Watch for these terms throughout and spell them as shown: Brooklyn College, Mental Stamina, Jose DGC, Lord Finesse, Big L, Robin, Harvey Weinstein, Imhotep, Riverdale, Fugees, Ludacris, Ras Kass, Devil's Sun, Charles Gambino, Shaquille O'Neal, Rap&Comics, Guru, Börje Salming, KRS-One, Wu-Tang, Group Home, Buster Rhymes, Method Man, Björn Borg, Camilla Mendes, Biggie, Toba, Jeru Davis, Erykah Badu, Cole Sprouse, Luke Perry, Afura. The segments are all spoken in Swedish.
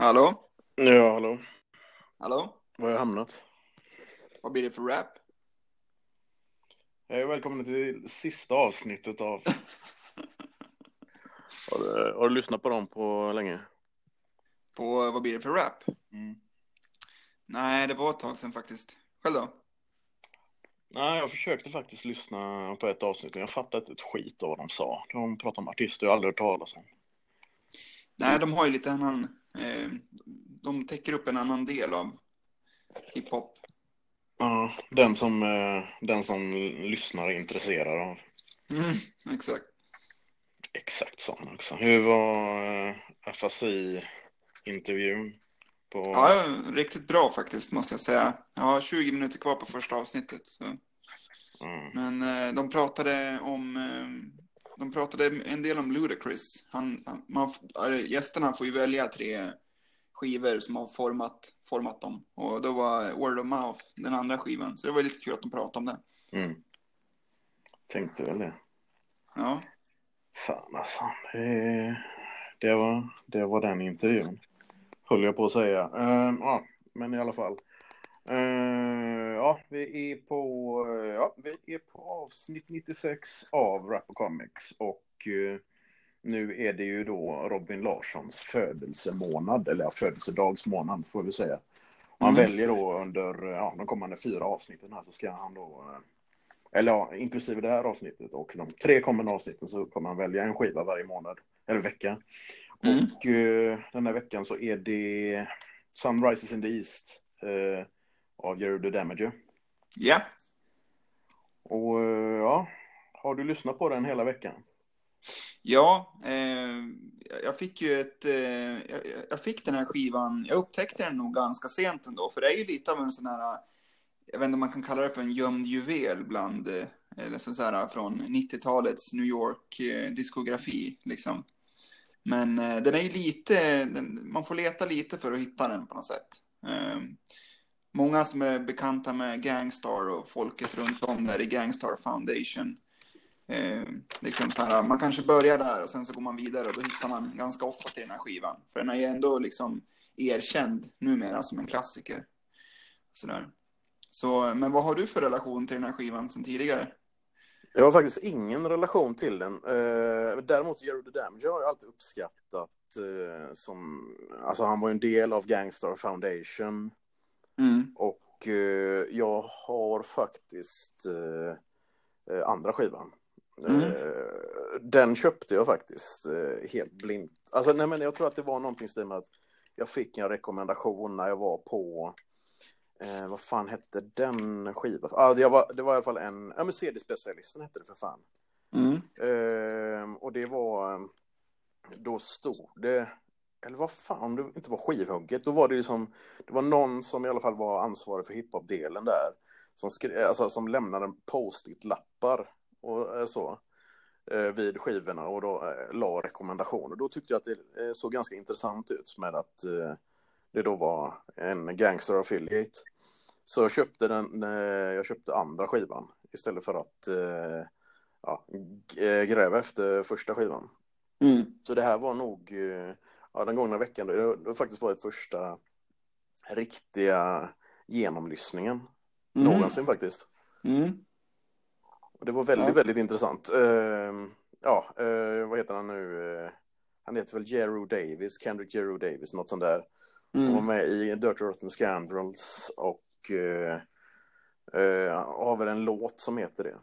Hallå? Ja, hallå. Hallå? Var har jag hamnat? Vad blir det för rap? Hej, välkommen till sista avsnittet av... har du lyssnat på dem på länge? På vad blir det för rap? Mm. Nej, det var ett tag sedan faktiskt. Själv då? Nej, jag försökte faktiskt lyssna på ett avsnitt, men jag fattade ett skit av vad de sa. De pratade om artister jag aldrig hört talas om. Nej, de har ju lite annan... de täcker upp en annan del av hiphop. Ja, den som lyssnar är intresserad av. Mm, exakt. Exakt så också. Hur var FSI-intervjun? På... Ja, riktigt bra faktiskt måste jag säga. Jag har 20 minuter kvar på första avsnittet. Så. Mm. Men de pratade en del om Ludacris. Gästerna får ju välja 3 skivor som har format dem. Och då var Word of Mouth den andra skivan. Så det var lite kul att de pratade om det. Mm. Tänkte väl det. Ja. Fan alltså. Det var den intervjun. Höll jag på att säga. Ja, men i alla fall. Ja, vi är på avsnitt 96 av Rap&Comics. Och nu är det ju då Robin Larssons födelsemånad. Eller födelsedagsmånad får vi säga. Han väljer då under de kommande 4 avsnitten här så ska han då... Eller ja, inklusive det här avsnittet och de 3 kommande avsnitten så kommer han välja en skiva varje månad. Eller vecka. Och den här veckan så är det Sunrises in the East av Jeru the Damaja. Ja. Yeah. Och har du lyssnat på den hela veckan? Ja, jag fick ju jag fick den här skivan, jag upptäckte den nog ganska sent ändå. För det är ju lite av en sån här, jag vet inte om man kan kalla det för en gömd juvel bland, eller så här från 90-talets New York diskografi liksom. Men den är ju lite, man får leta lite för att hitta den på något sätt. Många som är bekanta med Gangstar och folket runt om där i Gangstar Foundation. Liksom så här, man kanske börjar där och sen så går man vidare och då hittar man ganska ofta till den här skivan. För den är ju ändå liksom erkänd numera som en klassiker. Sådär. Så, men vad har du för relation till den här skivan sen tidigare? Jag har faktiskt ingen relation till den. Däremot Jeru the Damaja har jag alltid uppskattat som... Alltså han var en del av Gangstar Foundation. Mm. Och jag har faktiskt andra skivan. Den köpte jag faktiskt helt blind. Alltså nej, men jag tror att det var någonting som att jag fick en rekommendation när jag var på... vad fan hette den skivan? Det var i alla fall en... Ja, men CD-specialisten hette det för fan. Och det var... Då stod det... Eller vad fan, det inte var skivhugget. Då var det liksom... Det var någon som i alla fall var ansvarig för hiphop-delen där. Som, som lämnade en post-it-lappar och så. Vid skivorna och då la rekommendationer. Då tyckte jag att det såg ganska intressant ut med att... det då var en Gangster Affiliate. Så jag köpte andra skivan istället för att gräva efter första skivan. Så det här var nog den gångna veckan då, det faktiskt var det första riktiga genomlyssningen någonsin faktiskt. Och det var väldigt väldigt intressant. Vad heter han nu? Han heter väl Jeru Davis, Kendrick Jeru Davis, något sånt där. Han var med i Dirt Rotten Scoundrels och har väl en låt som heter det.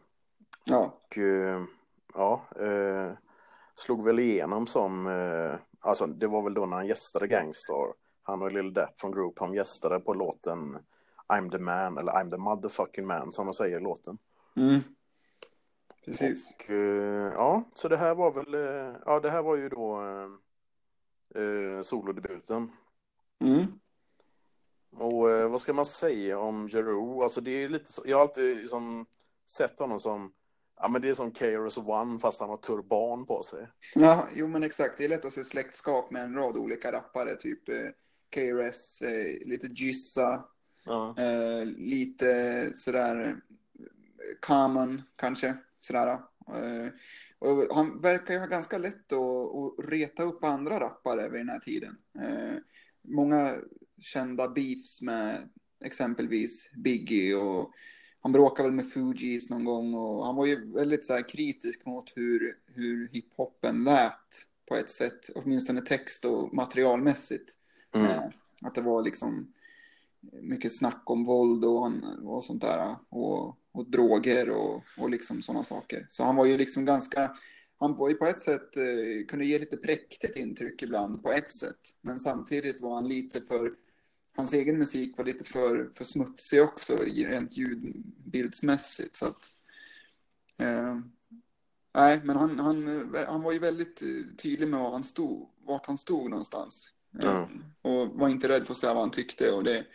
Ja. Och slog väl igenom som alltså det var väl då när han gästade Gangstar. Han och Lil Dap från Group Home gästade på låten I'm the Man eller I'm the Motherfucking Man som de säger i låten. Precis. Och, så det här var väl det här var ju då solodebuten. Och vad ska man säga om Jeru? Alltså det är lite så, jag har alltid liksom sett honom som men det är som KRS-One fast han har turban på sig. Ja, jo men exakt. Det är lätt att se släktskap med en rad olika rappare typ KRS, lite Gissa, lite sådär Common kanske sådär. Och han verkar ju ha ganska lätt att reta upp andra rappare vid den här tiden. många kända beefs med exempelvis Biggie, och han bråkade väl med Fugees någon gång, och han var ju väldigt så här kritisk mot hur hiphopen lät på ett sätt, åtminstone text och materialmässigt. Att det var liksom mycket snack om våld och sånt där, och droger och liksom sådana saker. Så han var ju liksom ganska, han var ju på ett sätt, kunde ge lite präktigt intryck ibland på ett sätt, men samtidigt var han lite för, hans egen musik var lite för smutsig också, rent ljudbildsmässigt. Så att nej, men han var ju väldigt tydlig med vart han stod någonstans. Och var inte rädd för att säga vad han tyckte, och det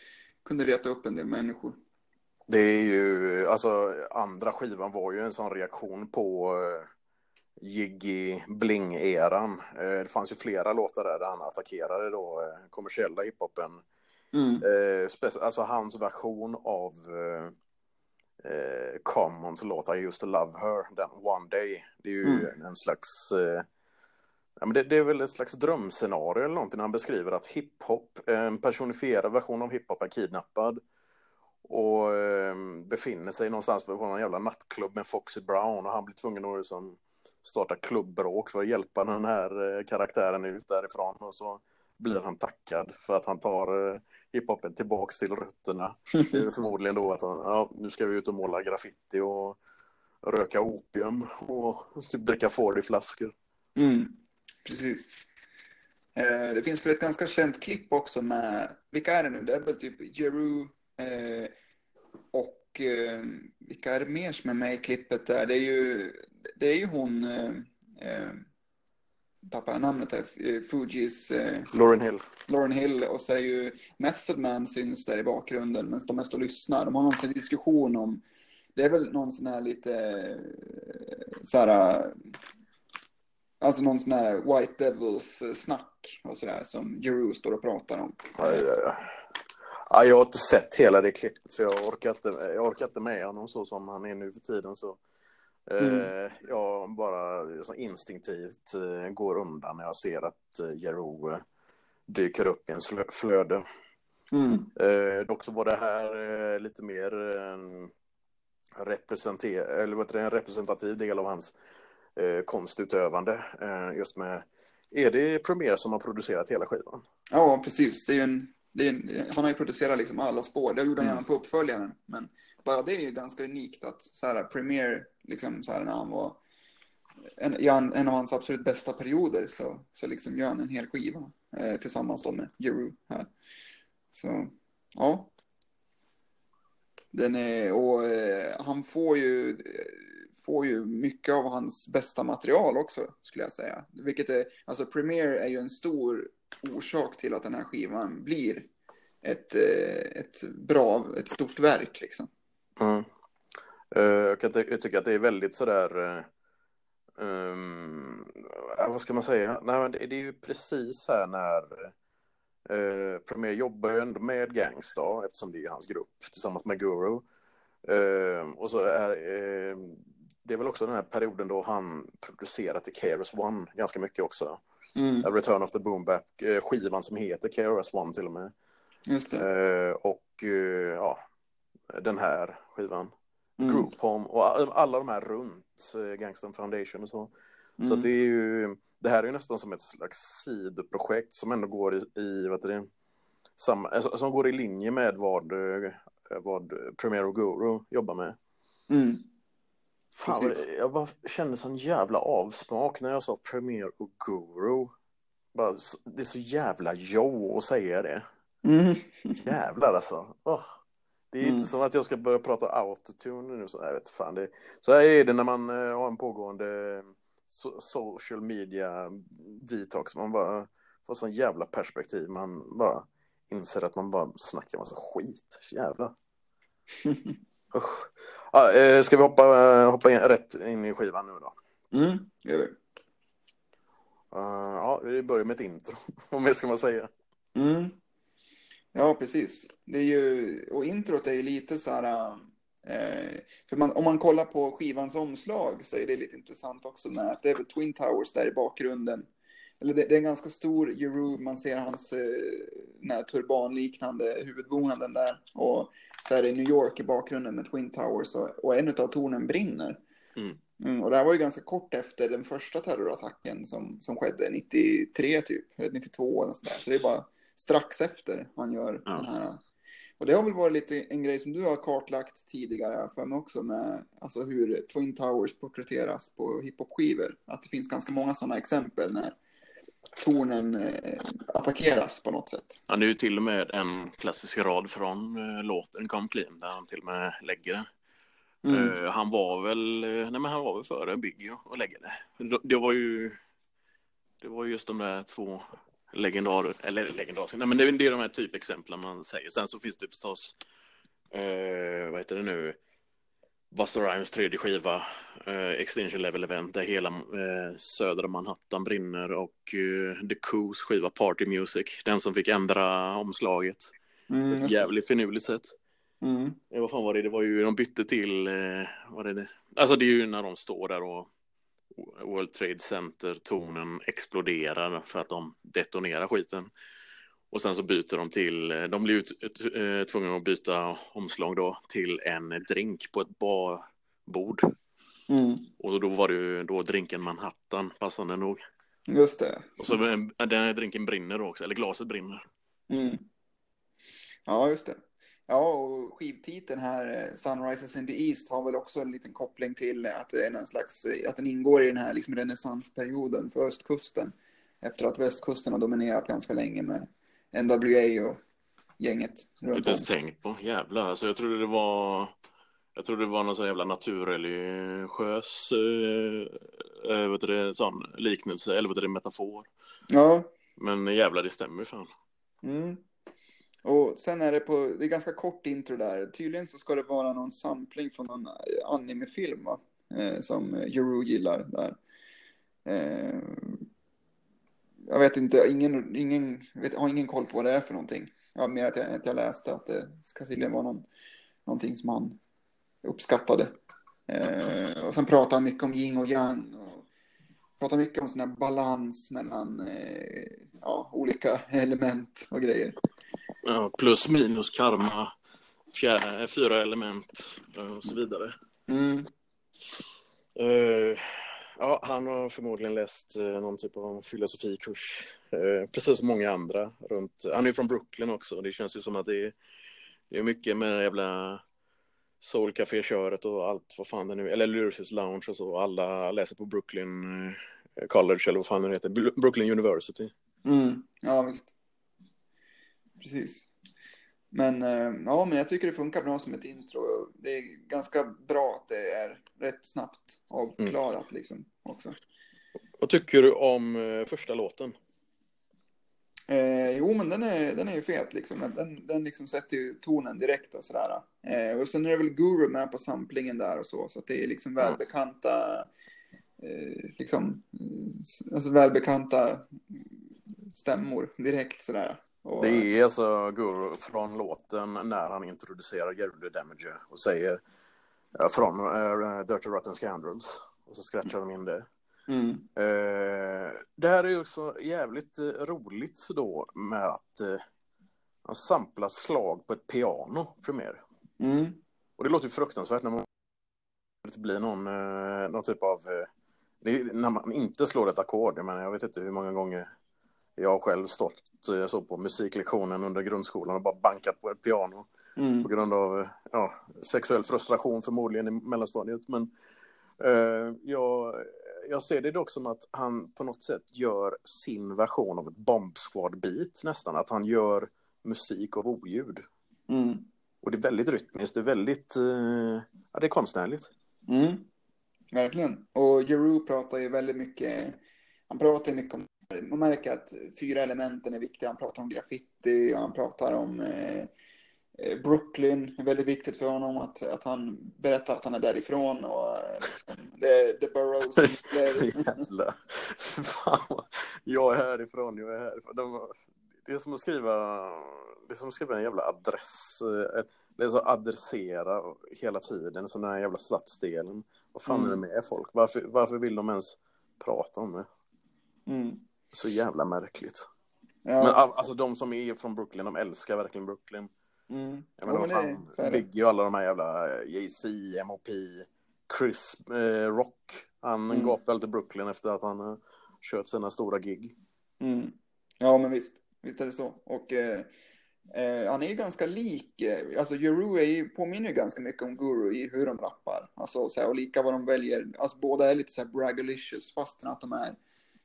kunde reta upp en del människor. Det är ju, alltså andra skivan var ju en sån reaktion på Jiggy Bling-eran. Det fanns ju flera låtar där han attackerade då kommersiella hiphopen. Alltså hans version av Commons låtar, just Love Her, den One Day. Det är ju en slags... ja, men det är väl ett slags drömscenario eller någonting. Han beskriver att hiphop, en personifierad version av hiphop, är kidnappad och befinner sig någonstans på någon jävla nattklubb med Foxy Brown, och han blir tvungen att liksom starta klubbbråk för att hjälpa den här karaktären ut därifrån, och så blir han tackad för att han tar hiphopen tillbaks till rötterna. Förmodligen då att han, nu ska vi ut och måla graffiti och röka opium och typ dricka flaskor. Precis. Det finns väl ett ganska känt klipp också med, vilka är det nu? Det är väl typ Jeru och vilka är det mer som är med i klippet där? Det är ju hon, tappar namnet här, Fugees, Lauren Hill, och så är ju Method Man syns där i bakgrunden, men de mest och lyssnar. De har någon sån diskussion om, det är väl någon sån här lite såhär, alltså någon sån här White Devils-snack och sådär som Jeru står och pratar om. Ja, jag har inte sett hela det klippet, för jag orkar inte med honom så som han är nu för tiden. Så jag bara så instinktivt går undan när jag ser att Jeru dyker upp i ens flöde. Dock så var det här lite mer en representativ del av hans konstutövande, just med, är det Premier som har producerat hela skivan? Ja, precis. Han har ju producerat liksom alla spår. Det gjorde han på uppföljaren, men bara det är ju ganska unikt att så här, Premier liksom, så här, när han var en av hans absolut bästa perioder, så liksom gör han en hel skiva tillsammans med Jeru här. Så ja, den är, och han får ju mycket av hans bästa material också, skulle jag säga. Vilket är, alltså Premier är ju en stor orsak till att den här skivan blir ett stort verk liksom. Jag kan tycka att det är väldigt sådär, vad ska man säga? Nej, men det är ju precis här när Premier jobbar ju ändå med Gangstar, eftersom det är hans grupp tillsammans med Guru. Och så är det är väl också den här perioden då han producerat i KRS-One ganska mycket också. Return of the Boom Bap, skivan som heter KRS-One till och med. Just det. Och den här skivan, Group Home, och alla de här runt Gangstar Foundation och så. Så att det här är ju nästan som ett slags sidoprojekt som ändå går i vad det är, samma, som går i linje med vad Premier och Guru jobbar med. Fan, jag bara kände sån jävla avsmak när jag sa Premier och Guru. Bara, det är så jävla att säga det. Jävlar alltså. Det är inte som att jag ska börja prata autotune nu. Så, jag vet fan, så här är det när man har en pågående social media detox. Man bara får sån jävla perspektiv. Man bara inser att man bara snackar massa skit. Jävlar. Ska vi hoppa in, rätt in i skivan nu då? Gör vi. Vi börjar med ett intro, om det ska man säga. Ja, precis. Det är ju, och introt är ju lite så här, för om man kollar på skivans omslag så är det lite intressant också med att det är väl Twin Towers där i bakgrunden. eller det är en ganska stor Jeru, man ser hans turbanliknande huvudbonaden där, och så är det New York i bakgrunden med Twin Towers, och en av tornen brinner. Och det här var ju ganska kort efter den första terrorattacken som skedde 93 typ, eller 92 eller sådär. Så det är bara strax efter han gör den här. Och det har väl varit lite en grej som du har kartlagt tidigare för mig också, med alltså hur Twin Towers porträtteras på hiphop-skivor. Att det finns ganska många sådana exempel när tornen attackeras på något sätt. Ja, det är ju till och med en klassisk rad från låten Come Clean där han till och med lägger det. Han var väl före Biggie och lägga det. Det var just de där två legendariska. Nej, men det är de här typexemplen man säger. Sen så finns det förstås vad heter det nu? Buster Rhymes tredje skiva, Extinction Level Event, där hela södra Manhattan brinner, och The Coos skiva Party Music, den som fick ändra omslaget. Ett jävligt finurligt sätt. Vad fan var det? Det var ju, de bytte till vad är det? Alltså det är ju när de står där och World Trade Center-tornen exploderar för att de detonerar skiten. Och sen så byter de till, de blir ju tvungna att byta omslag då till en drink på ett barbord. Och då var det ju då drinken Manhattan, passande nog. Just det. Och så den här drinken brinner också, eller glaset brinner. Ja, just det. Ja, och skivtiteln här, Sunrises in the East, har väl också en liten koppling till att det är någon slags, att den ingår i den här liksom renässansperioden för östkusten. Efter att västkusten har dominerat ganska länge med NWA och gänget. Jag har inte ens tänkt på, jävlar. Alltså, jag trodde det var någon sån jävla naturreligiös sån liknelse, eller metafor. Ja. Men jävlar, det stämmer ju fan. Och sen är det det är ganska kort intro där. Tydligen så ska det vara någon sampling från någon animefilm, va? Som Jeru gillar där. Jag vet inte, har ingen koll på vad det är för någonting. Ja, mer att jag läste att det ska tydligen vara någonting som han uppskattade. Och sen pratar han mycket om yin och yang, och pratar mycket om sån här balans mellan olika element och grejer. Ja, plus minus karma, fyra element och så vidare. Han har förmodligen läst någon typ av filosofikurs, precis som många andra runt. Han är ju från Brooklyn också, och det känns ju som att det är mycket med jävla Soul Café-köret och allt vad fan det nu, eller Lyricist Lounge och så. Alla läser på Brooklyn College, eller vad fan det heter, Brooklyn University. Ja, visst. Precis. Men jag tycker det funkar bra som ett intro. Det är ganska bra att det är rätt snabbt avklarat liksom också. Vad tycker du om första låten? Jo, men den är ju fet liksom. Den liksom sätter ju tonen direkt och sådär. Och sen är det väl Guru med på samplingen där och så. Så att det är liksom välbekanta stämmor direkt sådär. Det är alltså Guru från låten när han introducerar Jeru the Damaja och säger från Dirt Rotten Scoundrels, och så scratchar de in det. Det här är ju också jävligt roligt då, med att han samplar slag på ett piano Premier. Och det låter ju fruktansvärt när det blir någon typ av när man inte slår ett ackord. Men jag vet inte hur många gånger jag har själv stått så på musiklektionen under grundskolan och bara bankat på ett piano på grund av sexuell frustration förmodligen i mellanstadiet. Men jag ser det dock som att han på något sätt gör sin version av ett Bomb Squad-beat nästan. Att han gör musik av oljud. Och det är väldigt rytmiskt, det är väldigt det är konstnärligt. Verkligen. Och Jeru pratar ju väldigt mycket, han pratar mycket om, man märker att fyra elementen är viktiga. Han pratar om graffiti och han pratar om Brooklyn. Det är väldigt viktigt för honom att han berättar att han är därifrån. Och the boroughs. Jävlar. Fan, jag är härifrån, jag är härifrån. Det är som att skriva, en jävla adress. Det är så adressera hela tiden, som den här jävla stadsdelen. Vad fan är det med folk? Varför vill de ens prata om det? Så jävla märkligt. Ja. Men alltså de som är från Brooklyn, de älskar verkligen Brooklyn. Mm. Jag menar, fan, Biggie och alla de här jävla JC, MOP, Chris Rock. Han gapade till Brooklyn efter att han kört sina stora gig. Mm. Ja, men visst är det så. Och han är ju ganska lik, alltså Jeru påminner ju ganska mycket om Guru i hur de rappar. Alltså så här, och lika vad de väljer. Alltså båda är lite så här braggalicious, fastän att de är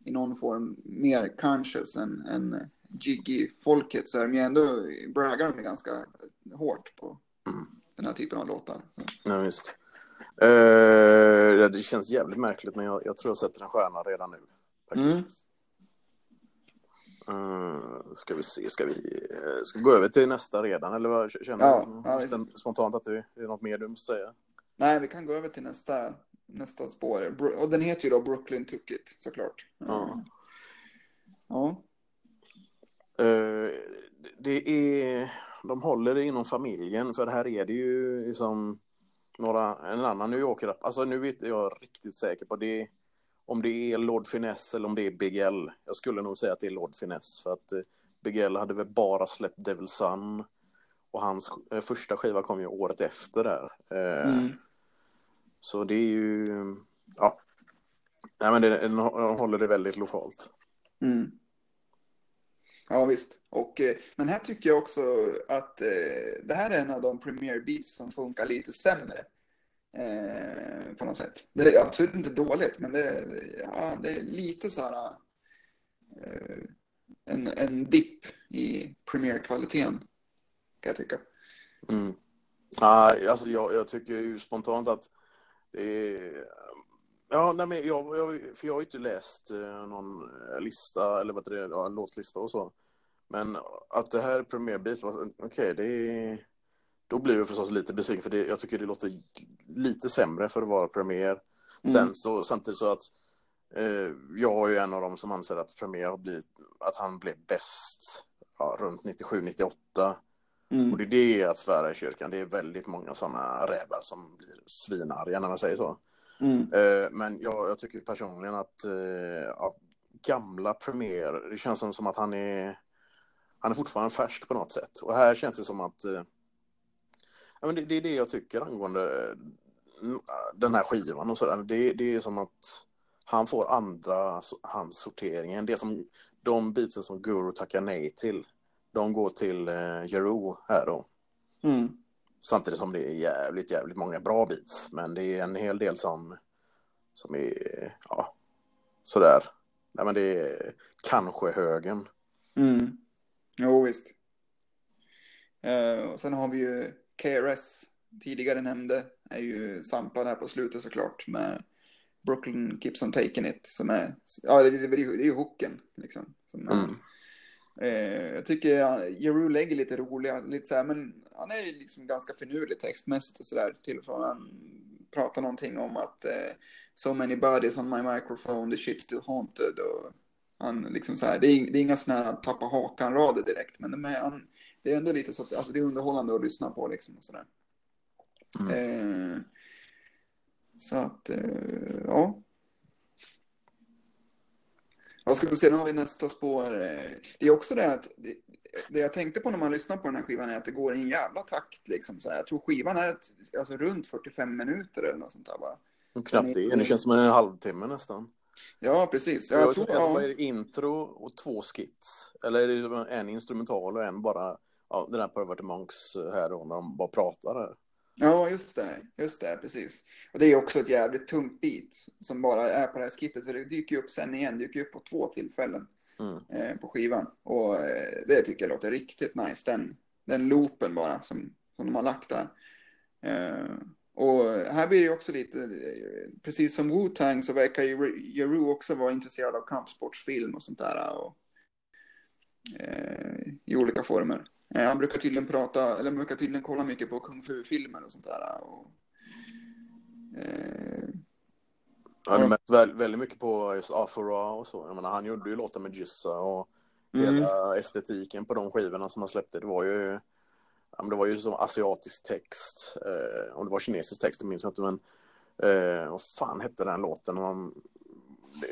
i någon form mer conscious än jiggy-folket, så är de ju ändå, braggar de ganska hårt på den här typen av låtar. Så. Ja, just. Det känns jävligt märkligt, men jag tror jag sätter en stjärna redan nu. Faktiskt. Ska vi se, ska vi gå över till nästa redan, eller vad känner du spontant att det är något mer du måste säga? Nej, vi kan gå över till nästa spår, och den heter ju då Brooklyn Took It, såklart. Det är, de håller det inom familjen, för här är det ju liksom en annan New Yorker, alltså nu vet jag riktigt säker på det, om det är Lord Finesse eller om det är Big L. Jag skulle nog säga att det är Lord Finesse, för att Big L hade väl bara släppt Devil's Sun, och hans första skiva kom ju året efter där. Så det är ju nej, men den håller det väldigt lokalt. Ja, visst. Och, men här tycker jag också att det här är en av de Premier Beats som funkar lite sämre. På något sätt. Det är absolut inte dåligt, men det är lite så här en dipp i premiärkvaliteten, kan jag tycka. Alltså jag tycker ju spontant att för jag har ju inte läst någon lista eller låtlista och så, men att det här premiärbit var okej, det är. Då blir jag förstås lite besviken, för jag tycker det låter lite sämre för att vara premiär. Samtidigt så att jag är ju en av dem som anser att premiär har blivit, att han blev bäst runt 97-98. Och det är det att svära i kyrkan. Det är väldigt många sådana rävar som blir svinarga när man säger så. Men jag tycker personligen att gamla premiär, det känns som att han är fortfarande färsk på något sätt. Och här känns det som att men det är det jag tycker angående den här skivan och sådär. Det är som att han får andra hans sorteringen. Det som de bitarna som Guru tackar nej till, de går till Jeru här då. Samtidigt som det är jävligt, jävligt många bra beats. Men det är en hel del som är sådär. Nej, men det är kanske högen. Jo, visst. Och sen har vi ju KRS, tidigare nämnde, är ju samplad här på slutet såklart med Brooklyn Keeps on Taking It, som är, det är ju hooken liksom, som jag tycker Jeru lägger lite roliga, lite så här, men han är ju liksom ganska finurlig textmässigt och sådär, till och från han pratar någonting om att so many bodies on my microphone, the shit's still haunted, och han liksom så här, det är inga sådana här tappa hakan-rader direkt, men det är ändå lite så att, alltså det är underhållande att lyssna på liksom och sådär. Så att vad ska vi se, nu har vi nästa spår. Det är också det att det jag tänkte på när man lyssnar på den här skivan är att det går i en jävla takt liksom så här. Jag tror skivan är runt 45 minuter eller något sånt där bara. Och knappt det känns som en halvtimme nästan. Ja, precis. Jag tror att det är intro och två skits. Eller är det en instrumental och en bara den här Perverted Monks här då, när de bara pratar där. Ja, just det, precis. Och det är också ett jävligt tungt bit som bara är på det här skittet, för det dyker ju upp sen igen, dyker upp på två tillfällen på skivan. Och det tycker jag låter riktigt nice, den loopen bara som de har lagt där. Och här blir det också lite, precis som Wu-Tang så verkar Jeru också vara intresserad av kampsportsfilm och sånt där, och i olika former. Han brukar tydligen kolla mycket på kung fu-filmer och sånt där. Och, han har märkt väldigt mycket på just Afura och så. Jag menar, han gjorde ju låtar med Gissa, och hela estetiken på de skivorna som han släppte, det var ju... det var ju som asiatisk text, om det var kinesisk text, det minns jag inte, men vad fan hette den låten?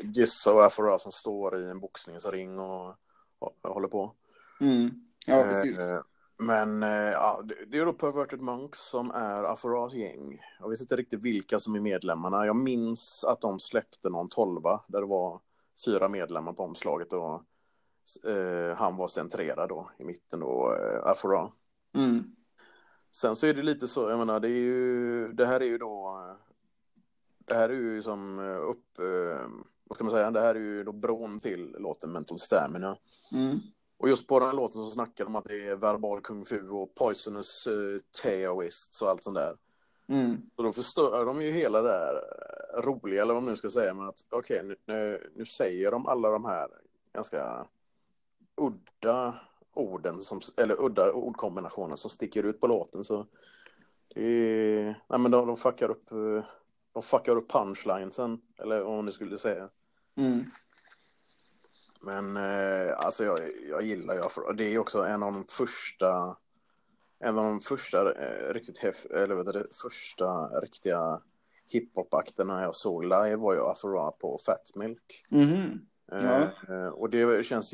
Gissa och Afura som står i en boxningsring och håller på. Mm. Ja, precis. Men ja, det är då Perverted Monks som är Afuras gäng. Jag vet inte riktigt vilka som är medlemmarna. Jag minns att de släppte någon 12:a där det var 4 medlemmar på omslaget och han var centrerad då i mitten då, Afura. Mm. Sen så är det lite så, jag menar, det här är ju som vad ska man säga, det här är ju då bron till låten Mental Stamina. Mm. Och just på den här låten så snackar de att det är verbal kung fu och poisonous taoists och allt sånt där. Mm. Så då förstör de ju hela det här roliga, eller vad man nu ska säga, men att okej, nu säger de alla de här ganska udda orden eller udda ordkombinationer som sticker ut på låten, så nej, men de fuckar upp punchlinesen, eller vad man nu skulle säga. Mm. Men alltså jag gillar ju, det är också en av de första riktiga hiphop-akterna jag såg live var ju Afura på Fat Milk. Mm-hmm. Ja. Och det känns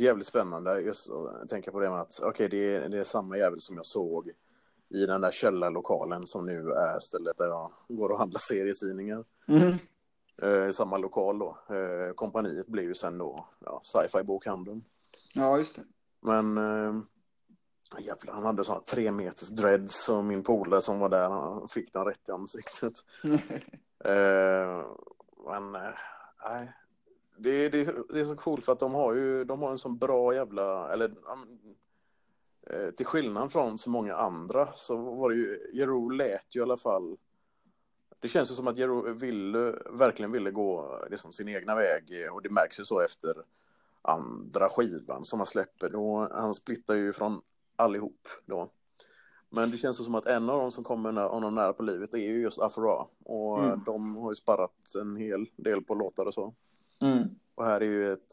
jävligt spännande just att tänka på det med att okej, det är samma jävel som jag såg i den där källarlokalen som nu är stället där jag går och handlar serietidningar. Mm. Samma lokal då. Kompaniet blev ju sen då sci-fi bokhandeln. Ja, just det. Men jävlar, han hade sådana 3 meters dreads och min polare som var där, han fick den rätt i ansiktet. Men nej, det är så coolt för att de har en sån bra jävla, eller till skillnad från så många andra så var det ju, Jeru lät ju i alla fall. Det känns ju som att Jeru verkligen ville gå liksom sin egna väg, och det märks ju så efter andra skivan som han släpper då. Han splittar ju från allihop då. Men det känns ju som att en av dem som kommer honom nära på livet är ju just Afura. Och de har ju sparrat en hel del på låtar och så. Mm. Och här är ju ett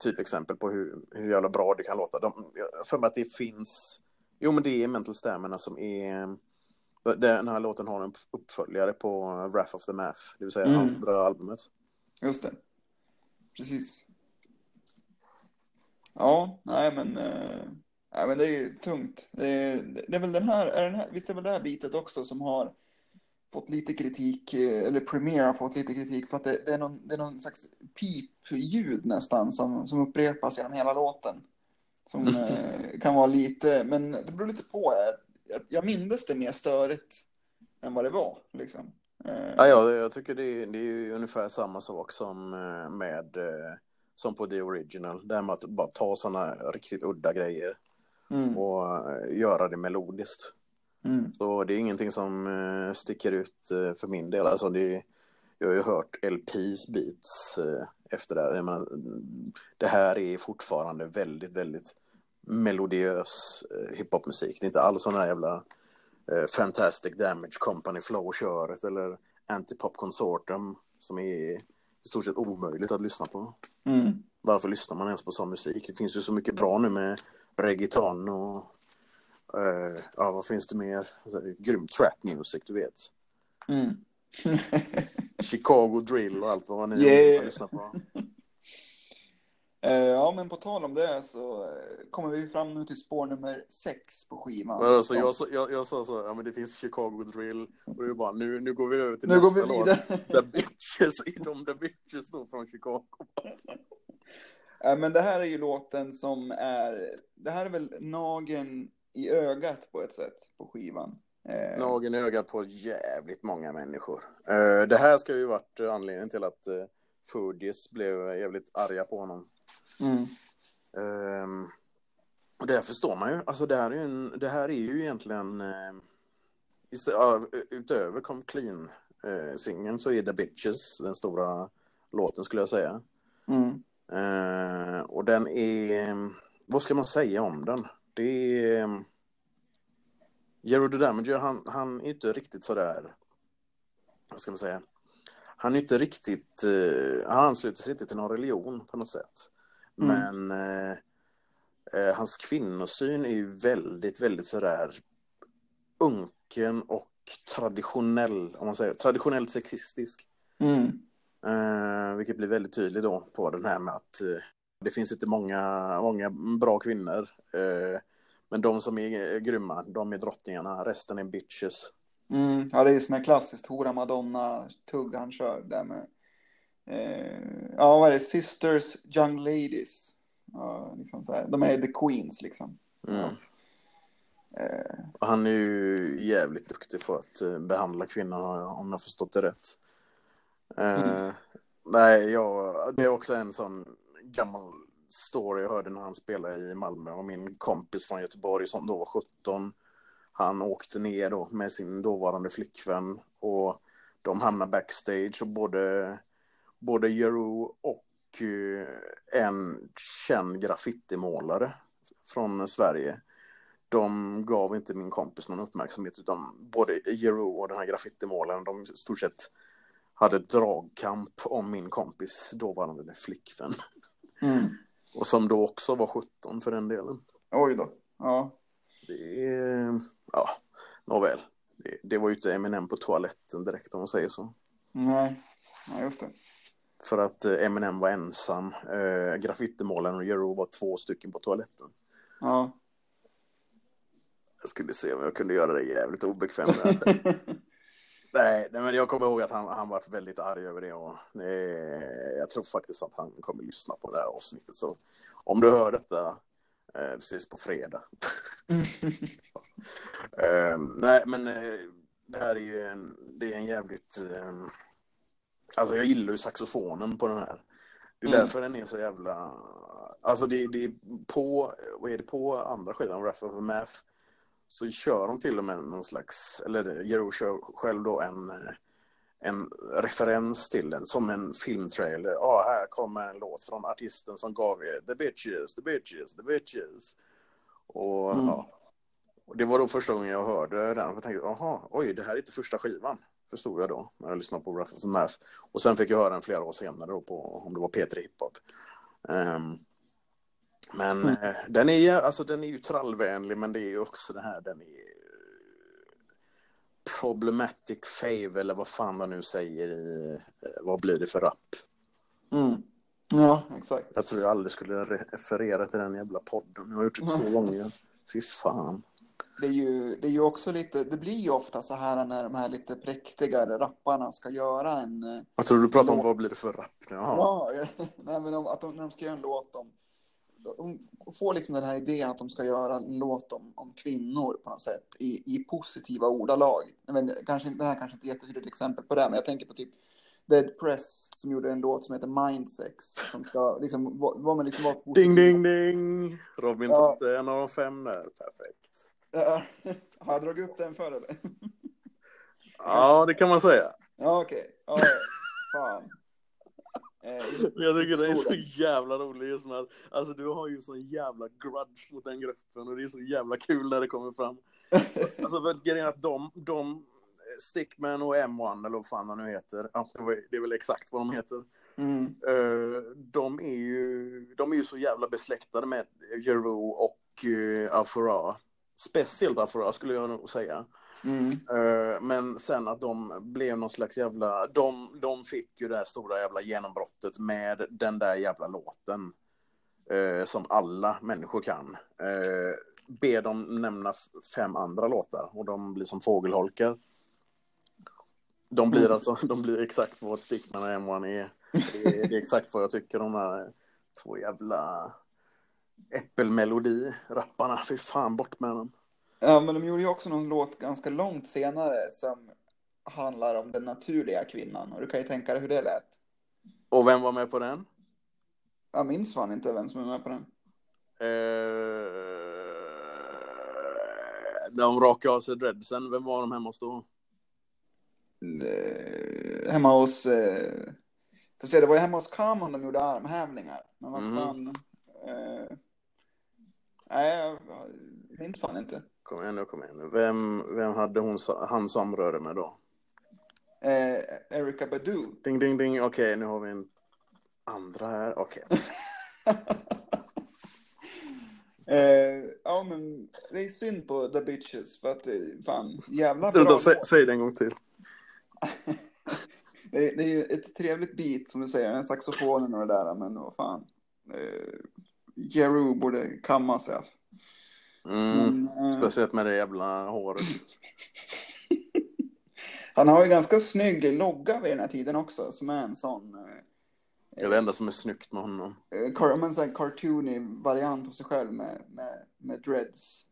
typexempel på hur jävla bra det kan låta. För mig att det finns... Jo, men det är Mental Stamina som är... Den här låten har en uppföljare på Wrath of the Math, det vill säga andra albumet. Just det. Precis. Ja, nej men... Ja, men det är ju tungt. Det är väl visst är väl det här bitet också som har fått lite kritik, eller Premier har fått lite kritik för att det är någon slags pipljud nästan som upprepas genom hela låten. Som kan vara lite, men det beror lite på. Jag mindes det mer störigt än vad det var, liksom. Ja, jag tycker det är ju ungefär samma sak som på The Original, där man att bara ta sådana riktigt udda grejer och göra det melodiskt. Mm. Så det är ingenting som sticker ut för min del. Alltså jag har ju hört LP's beats efter det här. Jag menar, det här är fortfarande väldigt, väldigt melodiös hiphopmusik. Det är inte alls sådana jävla Fantastic Damage Company flow-köret eller Antipop Consortium som är i stort sett omöjligt att lyssna på. Mm. Varför lyssnar man ens på sån musik? Det finns ju så mycket bra nu med reggaeton och vad finns det mer? Grym trap music, du vet. Mm. Chicago drill och allt vad ni lyssnar på. Ja, men på tal om det så kommer vi fram nu till spår nummer 6 på skivan. Alltså, jag sa så, ja men det finns Chicago drill och det är bara, nu går vi över till nästa låt. The Bitches, The Bitches då från Chicago. Men det här är ju låten som är, det här är väl nageln i ögat på ett sätt på skivan. Nageln i ögat på jävligt många människor. Det här ska ju varit anledningen till att Foodies blev jävligt arga på honom. Och det här förstår man ju. Alltså det här är ju egentligen utöver Come Clean singeln så är The Bitches den stora låten, skulle jag säga. Och den är, vad ska man säga om den? Det är Jeru the Damaja, han är inte riktigt så där, vad ska man säga, han är inte riktigt, han ansluter sig inte till någon religion på något sätt. Men hans kvinnosyn är ju väldigt, väldigt sådär unken och traditionell, om man säger traditionellt sexistisk. Vilket blir väldigt tydligt då på den här med att det finns inte många bra kvinnor, men de som är grymma, de är drottningarna, resten är bitches. Ja, det är ju sån här klassiskt hora madonna tugg han kör där med. Ja, vad är det? Sisters, young ladies. Ja, liksom så här. De är the queens liksom. Ja. Han är ju jävligt duktig på att behandla kvinnor, om jag förstått det rätt. Nej, det är också en sån gammal story jag hörde när han spelade i Malmö, och min kompis från Göteborg som då var 17, han åkte ner då med sin dåvarande flickvän, och de hamnade backstage, och både Jeru och en känd graffitimålare från Sverige, de gav inte min kompis någon uppmärksamhet, utan både Jeru och den här graffitimålaren, de stort sett hade dragkamp om min kompis dåvarande flickvän. Och som då också var 17 för den delen. Oj då, ja. Nåväl. Det var ju inte Eminem på toaletten direkt, om man säger så. Nej, just det. För att Eminem var ensam. Graffitimålaren och Jeru var 2 stycken på toaletten. Ja. Jag skulle se om jag kunde göra det jävligt obekvämt. Nej, men jag kommer ihåg att han var väldigt arg över det, och jag tror faktiskt att han kommer lyssna på det här avsnittet. Så om du hör detta precis på fredag. Det här är ju en jävligt... Alltså jag gillar ju saxofonen på den här. Det är därför den är så jävla... Alltså det är på... Vad är det på andra skivan? Wrath of the Math. Så kör de till och med någon slags... Eller Jeru kör själv då en referens till den. Som en filmtrailer. Här kommer en låt från artisten som gav er The Bitches, The Bitches, The Bitches. Och och det var då första gången jag hörde den. Jag tänkte, det här är inte första skivan. Förstod jag då, när jag lyssnade på Wrath of the Math. Och sen fick jag höra den flera år senare då på, om det var P3 Hiphop. Den är ju, alltså den är ju trallvänlig, men det är ju också det här, den är problematic fave, eller vad fan man nu säger i, vad blir det för rap? Ja, exakt. Jag tror jag aldrig skulle referera till den jävla podden. Jag har gjort det 2 gånger. Fy fan. Det är ju också lite, det blir ju ofta så här när de här lite präktigare rapparna ska göra en... Jag tror du pratar om vad blir det för rapp nu? Nej, men när de ska göra en låt om... De får liksom den här idén att de ska göra en låt om kvinnor på något sätt i positiva ordalag. Men den här kanske inte är jättetydligt exempel på det, men jag tänker på typ Dead Press som gjorde en låt som heter Mindsex, som ska liksom vara liksom positiv. Ding, ding, ding! Robin satte en av 5 där. Perfekt. Har jag dragit upp den för eller? Ja, det kan man säga. Ja, okej. Okay. Fan. Jag tycker det är så jävla roligt. Alltså du har ju så jävla grudge mot den gruppen, och det är så jävla kul när det kommer fram. Alltså grejen är att de Stickman och M1, eller vad fan han nu heter, det är väl exakt vad de heter. De är ju så jävla besläktade med Jeru och Afura. Speciellt Afura skulle jag nog säga. Men sen att de blev någon slags jävla... De fick ju det här stora jävla genombrottet med den där jävla låten som alla människor kan. Be dem nämna 5 andra låtar, och de blir som fågelholkar. De blir exakt vad Stickman och M1 är. Det är exakt vad jag tycker de här 2 jävla äppelmelodi-rapparna. Fy fan, bort med dem. Ja, men de gjorde ju också någon låt ganska långt senare som handlar om den naturliga kvinnan. Och du kan ju tänka dig hur det lät. Och vem var med på den? Jag minns fan inte vem som var med på den. De rakade av sig dreadsen. Vem var de hemma hos då? Hemma hos... För se, det var ju hemma hos Kaman de gjorde armhävningar. Men vad fan... Nej, jag minns fan inte. Kom igen nu. Vem hade han samröre med då? Erykah Badu. Ding, ding, ding. Okej, nu har vi en andra här. Okej. Ja, men det är synd på The Bitches för att fan, jävla bra. Utan, säg det en gång till. Det är ju ett trevligt beat som du säger, den saxofonen och det där, men vad fan. Jeru borde kamma sig alltså. Speciellt med det jävla håret. Han har ju ganska snygg logga vid den här tiden också, som är en sån... det är det enda som är snyggt med honom. En sån här cartoony variant av sig själv med dreads.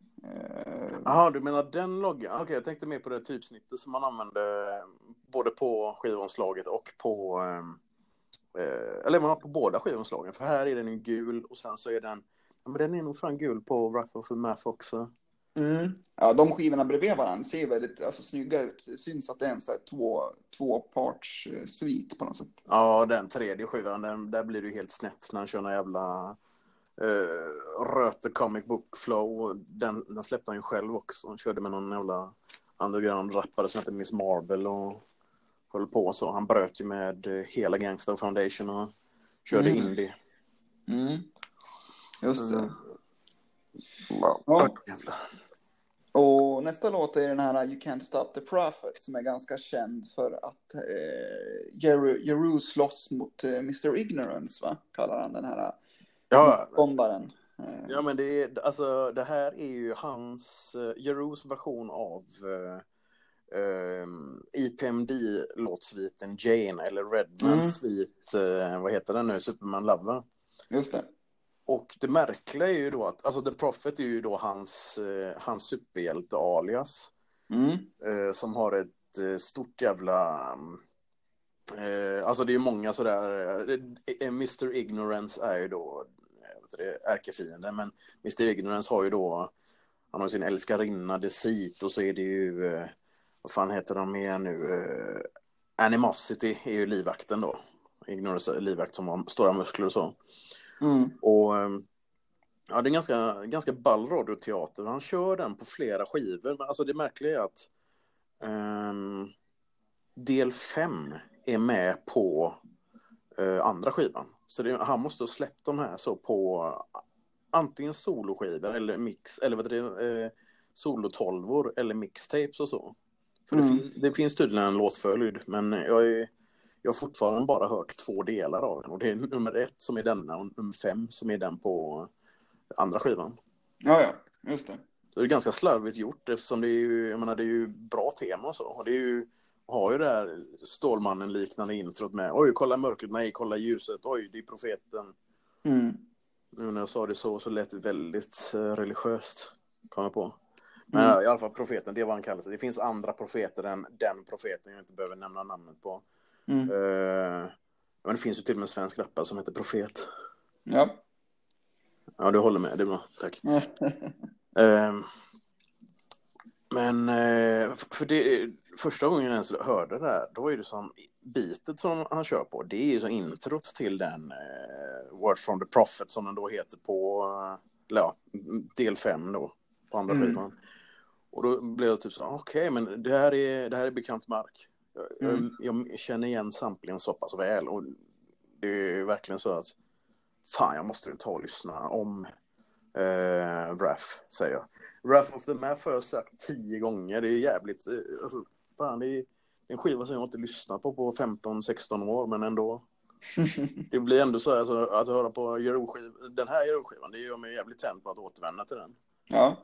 Jaha, du menar den loggan? Okej, jag tänkte mer på det typsnittet som man använde både på skivomslaget och på... eller man har på båda skivomslagen, för här är den ju gul och sen så är den... Ja, men den är nog fan gul på Wrath of the Math också. Mm. Ja, de skivorna bredvid varandra ser väldigt alltså, snygga ut. Det syns att det är en så här två parts svit på något sätt. Ja, den tredje skivan, där blir det ju helt snett när han kör en jävla röte comic book flow. Den släppte han ju själv också. Han körde med någon jävla underground-rappare som heter Miss Marvel och höll på så. Han bröt ju med hela Gangstar Foundation och körde indie. Mm. Just det. Wow. Ja. Och nästa låt är den här You Can't Stop the Prophet, som är ganska känd för att Jeru slåss mot Mr. Ignorance, va? Kallar han den här bombaren. Ja, men det är, alltså, det här är ju hans Jerus version av EPMD-låtsviten Jane, eller Redman-svit, vad heter den nu? Superman Love. Just det. Och det märkliga är ju då att alltså The Prophet är ju då hans superhjälte alias som har ett stort jävla alltså det är många sådär Mr. Ignorance är ju då ärkefienden, men Mr. Ignorance har ju då han har sin älskarinna Deceit och så är det ju vad fan heter de igen nu Animosity är ju livvakten då. Ignorance är livvakt som har stora muskler och så. Och ja, det är ganska ball radioteater. Han kör den på flera skivor. Men alltså det märkliga är att del 5 är med på andra skivan. Så han måste ha släppt de här så på antingen soloskivor eller mix eller vad det är solotolvor eller mixtapes och så. För det finns tydligen en låtföljd, men jag har fortfarande bara hört 2 delar av den. Och det är nummer 1 som är denna och nummer 5 som är den på andra skivan. Ja, just det. Det är ganska slarvigt gjort eftersom det är ju, jag menar, det är ju bra tema och så. Och det är ju, har ju det här Stålmannen-liknande introt med oj, kolla mörkret, nej, kolla ljuset, oj, det är profeten. Nu när jag sa det så lät det väldigt religiöst, kom jag på. Men i alla fall profeten, det var han kallade sig. Det finns andra profeter än den profeten jag inte behöver nämna namnet på. Men det finns ju till och med en svensk rappare som heter Profet. Ja, du håller med, det är bra, tack. Men för det, första gången jag hörde det där, då är det som bitet som han kör på, det är ju så introt till den Word from the Prophet som den då heter på del 5 då på andra skivan. Och då blev jag typ så okej, men det här är bekant mark. Jag känner igen samplingen så pass väl och det är verkligen så att fan, jag måste ta och lyssna om Wrath, säger jag. Wrath of the Math har jag sagt 10 gånger, det är jävligt alltså, fan, det är en skiva som jag inte lyssnat på 15-16 år, men ändå det blir ändå så här, alltså, att höra på den här Jeru-skivan, det gör mig jävligt tänd på att återvända till den. Ja.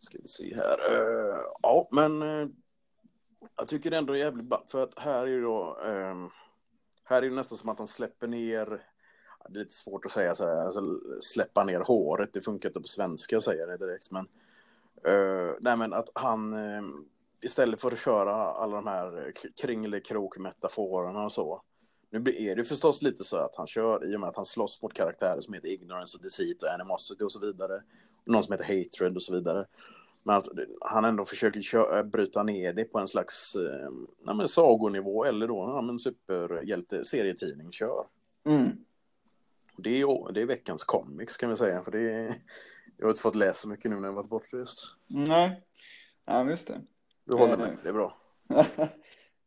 Ska vi se här jag tycker det ändå är jävligt bra, för att här är ju då här är ju nästan som att han släpper ner, det är lite svårt att säga så här, alltså släppa ner håret, det funkar inte på svenska att säga det direkt, men nej, men att han istället för att köra alla de här kringelikrok-metaforerna och så, nu är det förstås lite så att han kör, i och med att han slåss mot karaktärer som heter Ignorance och Deceit och Animosity och så vidare, och någon som heter Hatred och så vidare. Men att han ändå försöker bryta ner det på en slags sagonivå eller då en superhjälte-serietidning kör. Det är veckans comics kan vi säga, för jag har inte fått läsa så mycket nu när jag varit bortrest. Nej, ja, just det. Du håller med, det är bra.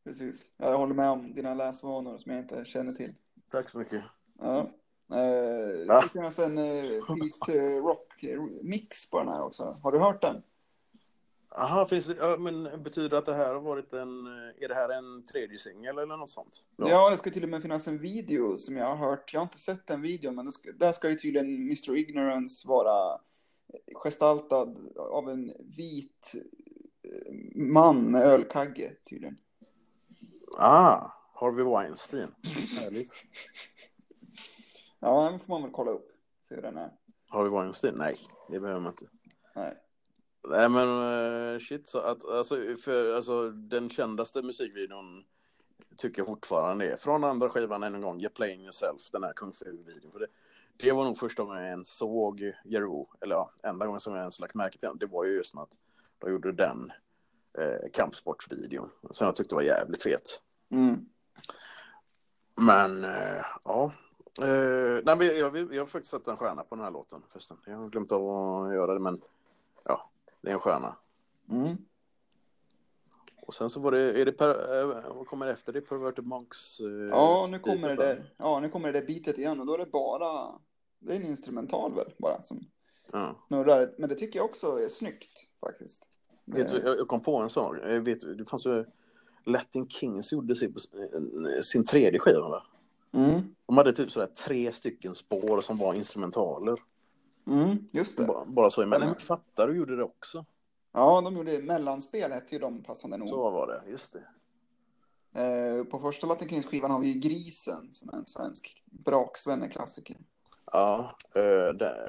Precis, jag håller med om dina läsvanor som jag inte känner till. Tack så mycket. Ja. Ska vi kunna sen Pete Rock rockmix på den här också. Har du hört den? Aha, finns det, ja, men betyder det att det här har varit en... Är det här en tredje singel eller något sånt? Ja, ja, det ska till och med finnas en video som jag har hört. Jag har inte sett den videon, men där ska ju tydligen Mr. Ignorance vara gestaltad av en vit man med ölkagge, tydligen. Ah, Harvey Weinstein. Härligt. Ja, den får man väl kolla upp. Se hur den är. Harvey Weinstein? Nej, det behöver man inte. Nej. Nej, men shit, så att alltså den kändaste musikvideon tycker jag fortfarande är från andra skivan än en gång, You're Playing Yourself, den här Kung Fu-videon, för det var nog första gången jag ens såg Jeru, eller ja, enda gången som jag ens lagt märke till den, det var ju just att de gjorde den kampsportsvideon som jag tyckte var jävligt fet. Mm. Men ja. Nej, men jag har faktiskt satt en stjärna på den här låten förresten. Jag har glömt av att göra det, men ja, det är en stjärna. Mm. Och sen så var det, vad kommer det efter? Det är Perverted Monks. Ja, nu kommer det där. Ja, nu kommer det där bitet igen. Och då är det bara, det är en instrumental väl bara som snurrar. Men det tycker jag också är snyggt faktiskt. Jag kom på en sak. Det fanns ju Latin Kings gjorde sin tredje skiva, va? Mm. De hade typ sådär 3 stycken spår som var instrumentaler. Mm, just det. Bara så emellan. Men fattar du gjorde det också? Ja, de gjorde mellanspel, hette ju de passande nog. Så var det, just det. På första Latin Kings skivan har vi ju Grisen, som är en svensk braksvänneklassiker. Ja,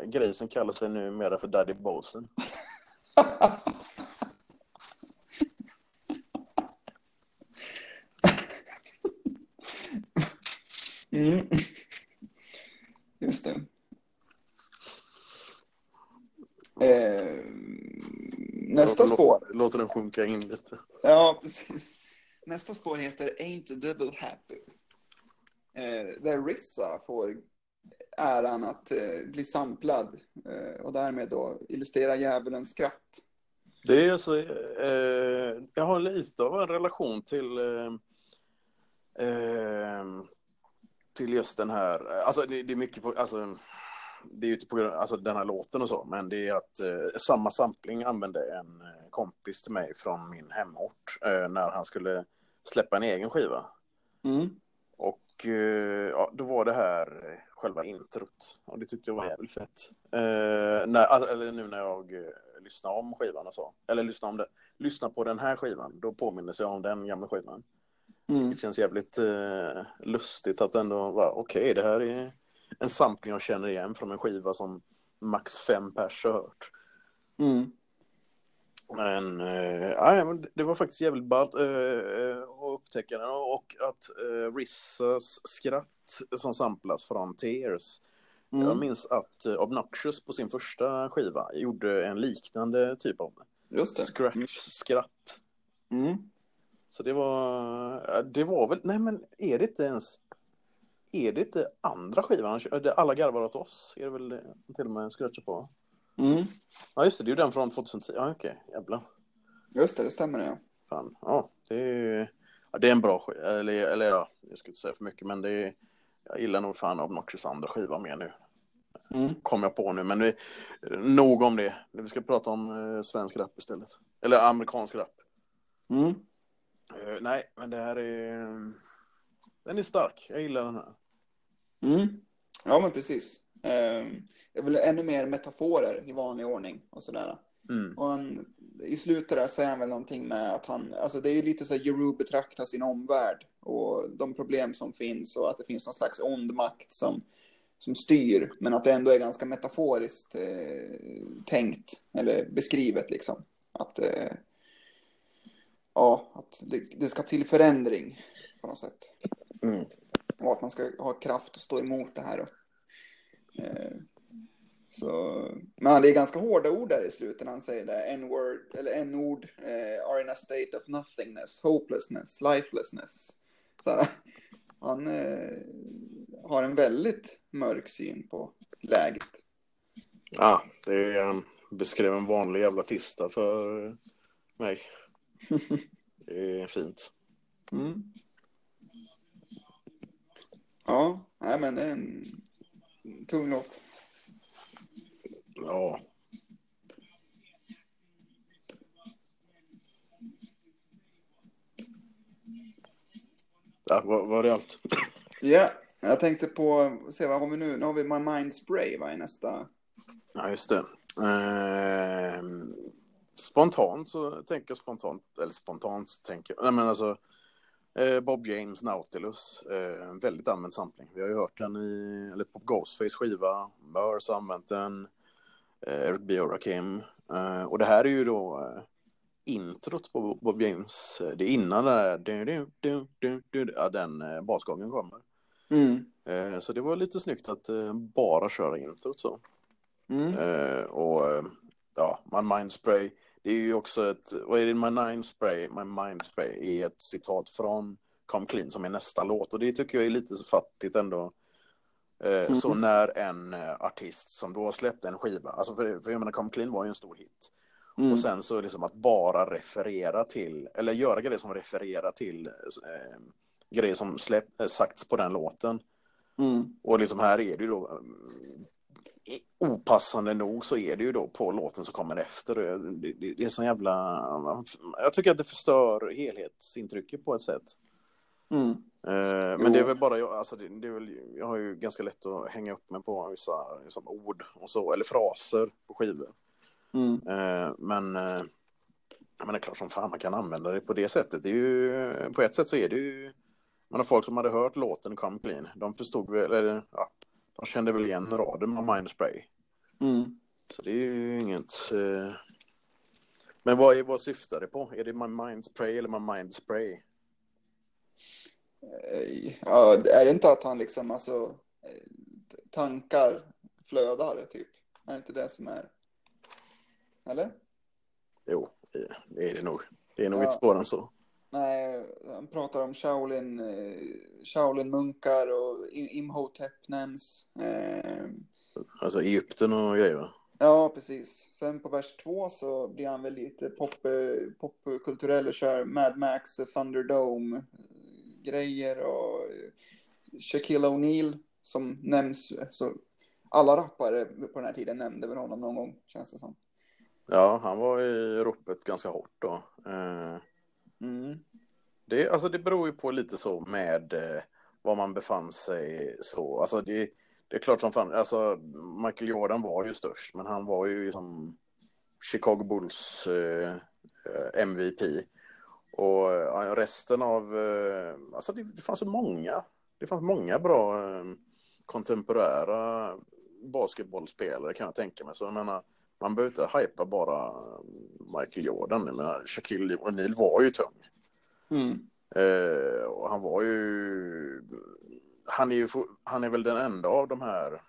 Grisen kallar sig numera för Daddy Bosen. Mm. Just det. Nästa spår. Låter den sjunka in lite. Ja, precis. Nästa spår heter Ain't Devil Happy. Där Rissa får äran att bli samplad och därmed då illustrera djävulens skratt. Det är alltså jag har lite av en relation till just den här, alltså det är mycket på, alltså det är ju på grund av, alltså den här låten och så, men det är att samma sampling använde en kompis till mig från min hemort när han skulle släppa en egen skiva. Mm. Och ja, då var det här själva introt, och det tyckte jag var jävligt fett. Eller nu när jag lyssnar om skivan och så, eller lyssnar på den här skivan, då påminner jag om den gamla skivan. Mm. Det känns jävligt lustigt att ändå vara, okej, det här är en sampling jag känner igen från en skiva som max 5 pers har hört. Mm. Men det var faktiskt jävligt ballt att upptäcka den, och att Rissas skratt som samplas från Tears. Mm. Jag minns att Obnoxious på sin första skiva gjorde en liknande typ av scratch-skratt. Mm. Så det var väl, nej men är det inte andra skivan, alla garvar åt oss, är det väl det, till och med scratcha på. Mm. Ja just det, det är ju den från 2010, ja okej, jävlar. Just det, det stämmer ja. Fan, ja det är en bra skiva, eller ja, jag skulle inte säga för mycket, men jag gillar nog fan Obnoxious andra skiva mer nu. Mm. Kom jag på nu, men nog om det, vi ska prata om svensk rap istället, eller amerikansk rap. Mm. Nej, men det här är... Den är stark. Jag gillar den här. Mm. Ja, men precis. Jag vill ännu mer metaforer i vanlig ordning och sådär. Mm. Och i slutet där säger han väl någonting med att han... Alltså det är ju lite så här Jeru betraktar sin omvärld och de problem som finns, och att det finns någon slags ond makt som styr. Men att det ändå är ganska metaforiskt tänkt eller beskrivet liksom. Att... Ja, att det ska till förändring på något sätt. Mm. Och att man ska ha kraft att stå emot det här då. Så, men det är ganska hårda ord där i slutet. Han säger det, n-ord are in a state of nothingness, hopelessness, lifelessness. Så här, han har en väldigt mörk syn på läget. Ja, det beskrev en vanlig jävla tista för mig. Det är fint. Mm. Ja, nej men det är en tung låt. Ja. Var det allt? Ja, yeah, jag tänkte på, se vad har vi nu? Nu har vi My Mind Spray, vad är nästa? Ja, just det. Spontant tänker jag Bob James Nautilus, väldigt använd sampling. Vi har ju hört den i, eller på Ghostface skiva, Mörs har använt den, Eric B. Rakim. Och det här är ju då introt på Bob James. Det är innan där, den basgången kommer. Mm. Så det var lite snyggt att bara köra introt så. Mm. Och ja, My Mind Spray, det är ju också ett, vad är det, My Mind Spray är ett citat från Come Clean som är nästa låt, och det tycker jag är lite så fattigt ändå. Så när en artist som då har släppt en skiva, alltså för jag menar Come Clean var ju en stor hit, och sen så liksom att bara referera till, eller göra grejer som refererar till grejer som sagts på den låten. Och liksom här är det ju då opassande nog så är det ju då på låten som kommer efter. Det är sån jävla, jag tycker att det förstör helhetsintrycket på ett sätt. Men det är väl bara jag har ju ganska lätt att hänga upp mig på vissa liksom, ord och så, eller fraser på skivor. Men det är klart som fan man kan använda det på det sättet. Det är ju, på ett sätt så är det ju, man har folk som hade hört låten Come Clean, de förstod väl, eller ja, jag kände väl igen raden med Mind Spray. Så det är ju inget. Men vad syftar det på? Är det My Mind Spray eller My Mind Spray? Ja, är det inte att han liksom, alltså, tankar flödar typ? Är det inte det som är? Eller? Jo, det är det nog. Det är nog inte svårare än så. Nej, han pratar om Shaolin-munkar och Imhotep nämns. Alltså Egypten och grejer, va? Ja, precis. Sen på vers 2 så blir han väl lite popkulturell och kör Mad Max, Thunderdome-grejer och Shaquille O'Neal som nämns. Så alla rappare på den här tiden nämnde väl honom någon gång, känns det som. Ja, han var i ropet ganska hårt då. Det beror ju på lite så med var man befann sig så. Alltså det är klart som fan, alltså Michael Jordan var ju störst, men han var ju som Chicago Bulls MVP, och resten av alltså det fanns många bra kontemporära basketbollspelare kan jag tänka mig, så jag menar, man behöver inte hypa bara Michael Jordan. Jag menar, Shaquille O'Neal var ju tung. Och han var ju... Han är väl den enda av de här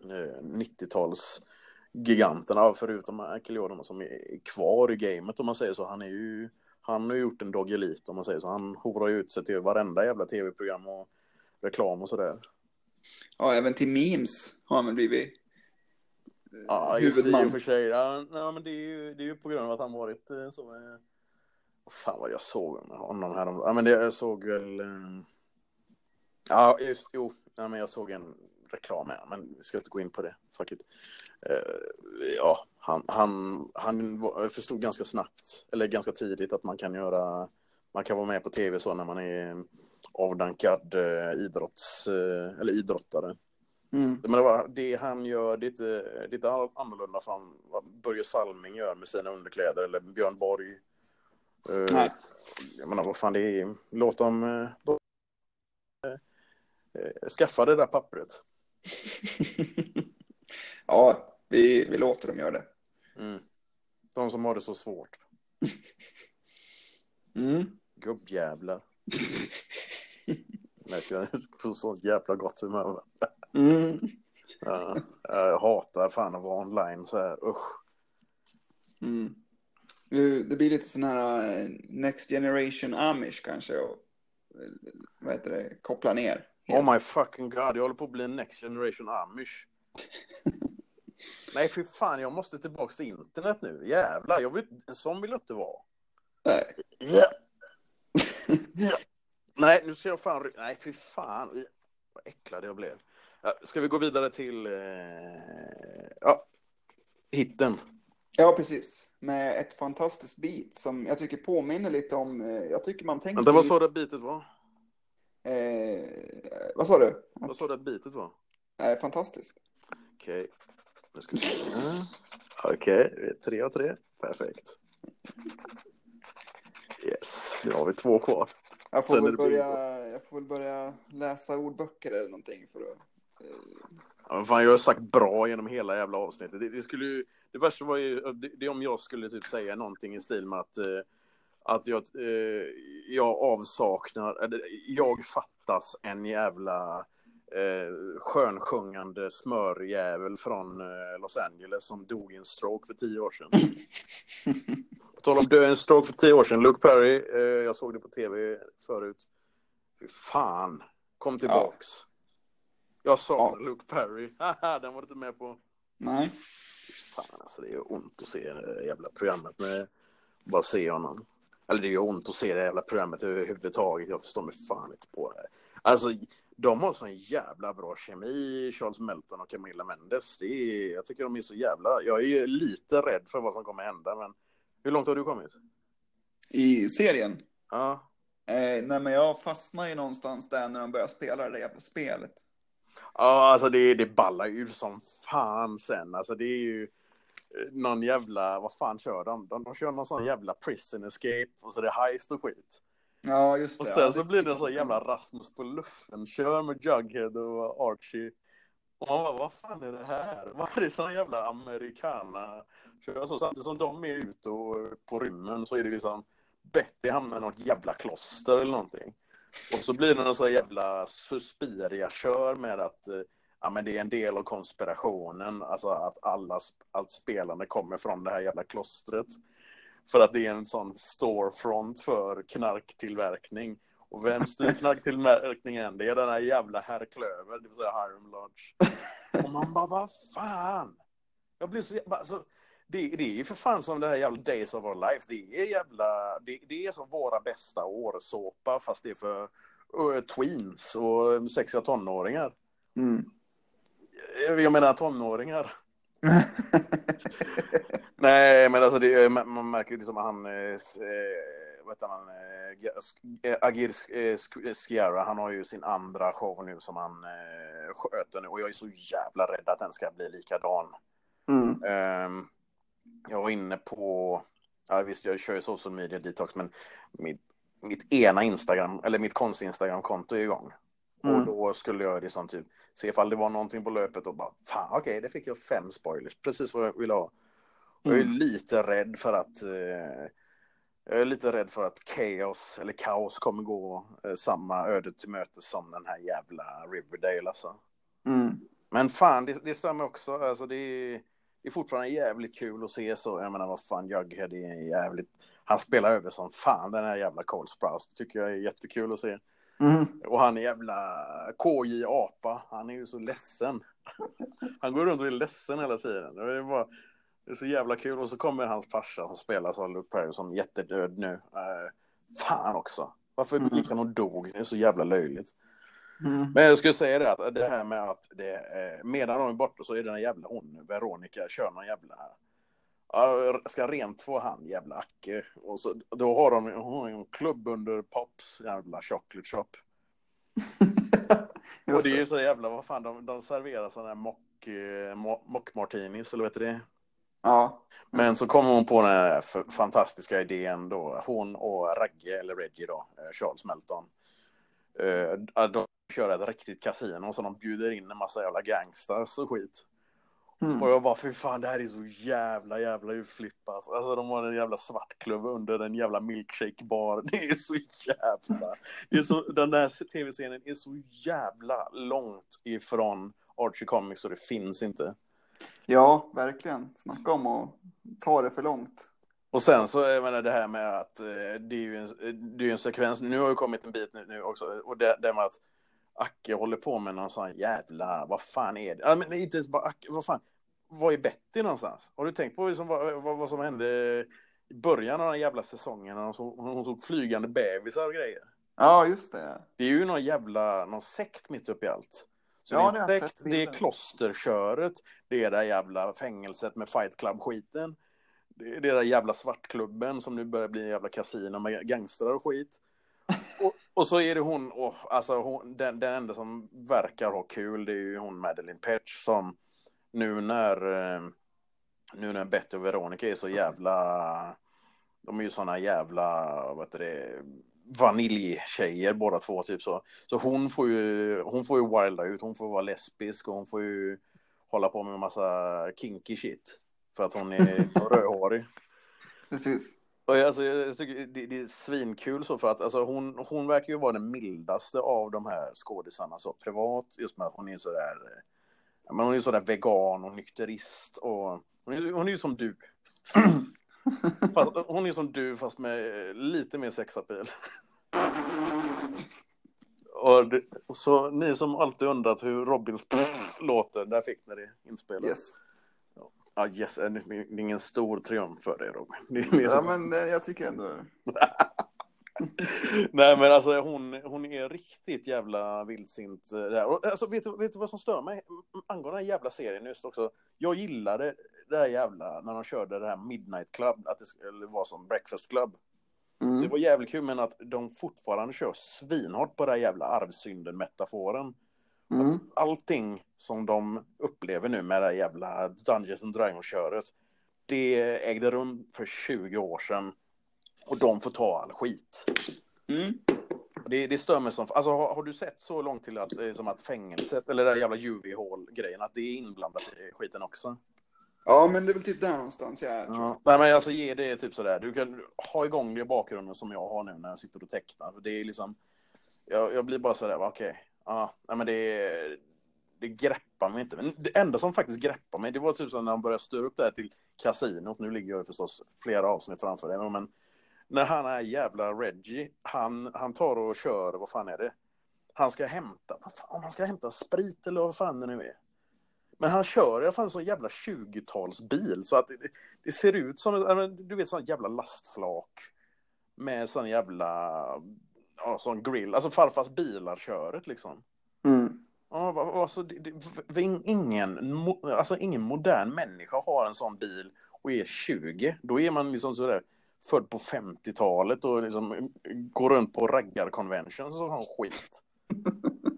90-talsgiganterna, förutom Michael Jordan, som är kvar i gamet, om man säger så. Han har ju gjort en dogelit, om man säger så. Han horar ju ut sig till varenda jävla tv-program och reklam och sådär. Ja, även till memes har han väl blivit... Ja, just det, i och för sig. Ja, men det är ju på grund av att han varit så... fan vad jag såg honom här. Ja, men jag såg väl... Ja, just, jo. Ja, men jag såg en reklam här, men vi ska inte gå in på det. Fuck it. Ja, han förstod ganska snabbt, eller ganska tidigt, att man kan vara med på tv så när man är avdankad idrottare. Men det han gör, det är inte annorlunda från vad Börje Salming gör med sina underkläder, eller Björn Borg. Nej. Jag menar, vad fan det är. Låt dem skaffa det där pappret. Ja, vi låter dem göra det. De som har det så svårt. Gubbjävlar. På sånt jävla gott humör. Ja, jag hatar fan att vara online så här. Usch. Det blir lite sån här Next Generation Amish kanske, och vad heter det, koppla ner. Oh my fucking god, jag håller på att bli en Next Generation Amish. Nej, för fan, jag måste tillbaka till internet nu. Jävlar, en sån vill jag inte vara. Nej. Ja. Ja. Nej, nu ska jag fan... Nej, för fan. Vad äcklad jag blev. Ska vi gå vidare till... Ja, hitten. Ja, precis. Med ett fantastiskt beat som jag tycker påminner lite om... Jag tycker man tänker... Vänta, vad sa det beatet var? Vad sa du? Vad sa det beatet var? Fantastiskt. Okej. Nu ska vi se. Okej, 3 av 3. Perfekt. Yes, nu har vi 2 kvar. Jag får väl börja läsa ordböcker eller någonting för att... Ja, fan, jag har sagt bra genom hela jävla avsnittet. Det värsta var ju det om jag skulle typ säga någonting i stil med att jag avsaknar, jag fattas en jävla skönsjungande smörjävel från Los Angeles som dog i en stroke för 10 år sedan. På tal om dö en stroke för 10 år sedan, Luke Perry, jag såg det på tv förut. Fy fan, kom tillbaks. Ja. Jag sa Luke Perry. Haha, den var inte med på. Nej. Fan, alltså det gör ont att se det jävla programmet. Bara se honom. Eller det gör ont att se det jävla programmet överhuvudtaget. Jag förstår mig fan inte på det. Alltså, de har sån jävla bra kemi. Charles Melton och Camilla Mendes. Jag tycker de är så jävla... Jag är ju lite rädd för vad som kommer hända, men... Hur långt har du kommit? I serien? Ja. Nej, men jag fastnar ju någonstans där när de börjar spela det jävla spelet. Ja, alltså det ballar ju som fan sen. Alltså det är ju någon jävla... Vad fan kör de? De kör någon sån jävla prison escape och så det är heist och skit. Ja, just det. Och sen så blir det så jävla Rasmus på luften. Kör med Jughead och Archie. Och man bara, vad fan är det här? Vad är det sån jävla amerikana? Kör så samtidigt som de är ute och på rymmen så är det liksom... Betty hamnar i något jävla kloster eller någonting. Och så blir det någon så jävla Suspiria-kör med att ja, men det är en del av konspirationen. Alltså att allt spelande kommer från det här jävla klostret. För att det är en sån storefront för knarktillverkning. Och vem styr knarktillverkningen? Det är den här jävla herr Klöver, det vill säga Hiram Lodge. Och man bara, vad fan? Jag blir så jävla... Alltså, det är ju för fan som det här jävla Days of Our Lives. Det är som våra bästa årsåpa, fast det är för tweens och sexiga tonåringar. Mm. Jag menar tonåringar. Nej, men alltså det, man märker ju liksom att han Agir Sciarra, han har ju sin andra show nu som han sköter nu, och jag är så jävla rädd att den ska bli likadan. Jag var inne på, ja visst, jag kör ju social media detox, men mitt ena Instagram, eller mitt konst-Instagram-konto är igång. Och då skulle jag liksom typ se ifall det var någonting på löpet och bara, fan okej, det fick jag 5 spoilers, precis vad jag ville ha. Och jag är lite rädd för att kaos kommer gå samma öde till möte som den här jävla Riverdale alltså. Men fan, det stämmer också, alltså det är fortfarande jävligt kul att se. Så jag menar, vad fan, Jughead är jävligt... Han spelar över som fan den här jävla Cole Sprouse. Det tycker jag är jättekul att se. Och han är jävla KJ-apa. Han är ju så ledsen. Han går runt och är ledsen hela tiden. Det är så jävla kul. Och så kommer hans farsa som spelas av Luke Perry som jättedöd nu. Fan också. Varför gick han och dog? Det är så jävla löjligt. Men jag skulle säga det, att det här med att det, medan de är borta så är den jävla hon, Veronica, kör någon jävla... ska rent få han, jävla Acke. Och så, då har de en klubb under Pops, jävla chocolate shop. Och det är ju så jävla, vad fan, de serverar sådana här mock martinis, eller vet du det? Ja. Men så kommer hon på den här fantastiska idén då, hon och Ragge, eller Reggie då, Charles Melton. De kör ett riktigt kasino så de bjuder in en massa jävla gangsters och skit. Och jag bara, för fan, det här är så jävla utflippat. Alltså de har en jävla svartklubb under en jävla milkshake bar. Det är så jävla... Den där tv-scenen är så jävla långt ifrån Archie Comics så det finns inte. Ja, verkligen. Snacka om att ta det för långt. Och sen så, jag menar, det här med att det är ju en sekvens, nu har ju kommit en bit nu också, och det med att Acke håller på med någon sån jävla, vad fan är det? Ja, men inte ens bara Acke, vad fan, vad är Betty någonstans? Har du tänkt på liksom, vad som hände i början av den jävla säsongen när hon såg flygande bebisar och grejer? Ja, just det. Det är ju någon sekt mitt upp i allt. Så ja, det är sett, det är klosterköret, det är det jävla fängelset med Fight Club-skiten, det är det där jävla svartklubben som nu börjar bli en jävla kasino med gangstrar och skit. Och så är det hon, och, alltså hon, den enda som verkar ha kul, det är ju hon Madeleine Petsch som nu när Betty och Veronica är så jävla, de är ju såna jävla, vad heter det, vaniljtjejer båda två typ så hon får ju wilda ut, hon får vara lesbisk och hon får ju hålla på med en massa kinky shit för att hon är rödhårig. Precis. Och alltså, jag tycker det är svinkul så, för att alltså, hon verkar ju vara den mildaste av de här skådisarna så privat, just med att hon är så där, men hon är så där vegan och nykterist och hon är ju som du. Fast, hon är som du fast med lite mer sexapil. Och så ni som alltid undrat hur Robins låter, där fick ni det inspelat. Yes. Ja, yes, det är ingen stor triumf för dig, Robin. Ja, men jag tycker ändå. Nej, men alltså hon är riktigt jävla vildsint där. Och, alltså, vet du vad som stör mig angående den jävla serien just också? Jag gillade det här jävla, när de körde det här Midnight Club, att det skulle vara som Breakfast Club. Mm. Det var jävligt kul, men att de fortfarande kör svinhårt på det här jävla arvsynden-metaforen. Mm. Allting som de upplever nu med det här jävla Dungeons & Dragons-köret, det ägde rum för 20 år sedan. Och de får ta all skit. Mm. Det stör mig som... Alltså, har du sett så långt till att, som att fängelset, eller det där jävla UV-hål-grejen, att det är inblandat i skiten också? Ja, men det är väl typ där någonstans jag är. Ja. Nej, men alltså ge det typ sådär. Du kan ha igång det i bakgrunden som jag har nu när jag sitter och tecknar. För det är liksom... Jag blir bara sådär, okej. Ja, nej, men det greppar mig inte. Men det enda som faktiskt greppar mig, det var typ så när de började styra upp det här till kasinot. Nu ligger jag förstås flera avsnitt framför det, men... När han är jävla Reggie, han tar och kör, vad fan är det? Han ska hämta, vad fan, om han ska hämta sprit eller vad fan det nu är. Men han kör i alla fall en sån jävla 20-talsbil så att det ser ut som, du vet, sån jävla lastflak med sån jävla, ja, sån grill. Alltså farfars bilar köret liksom. Mm. Ja, alltså, ingen modern människa har en sån bil och är 20. Då är man liksom sådär född på 50-talet och liksom går runt på raggarkonvention så har skit.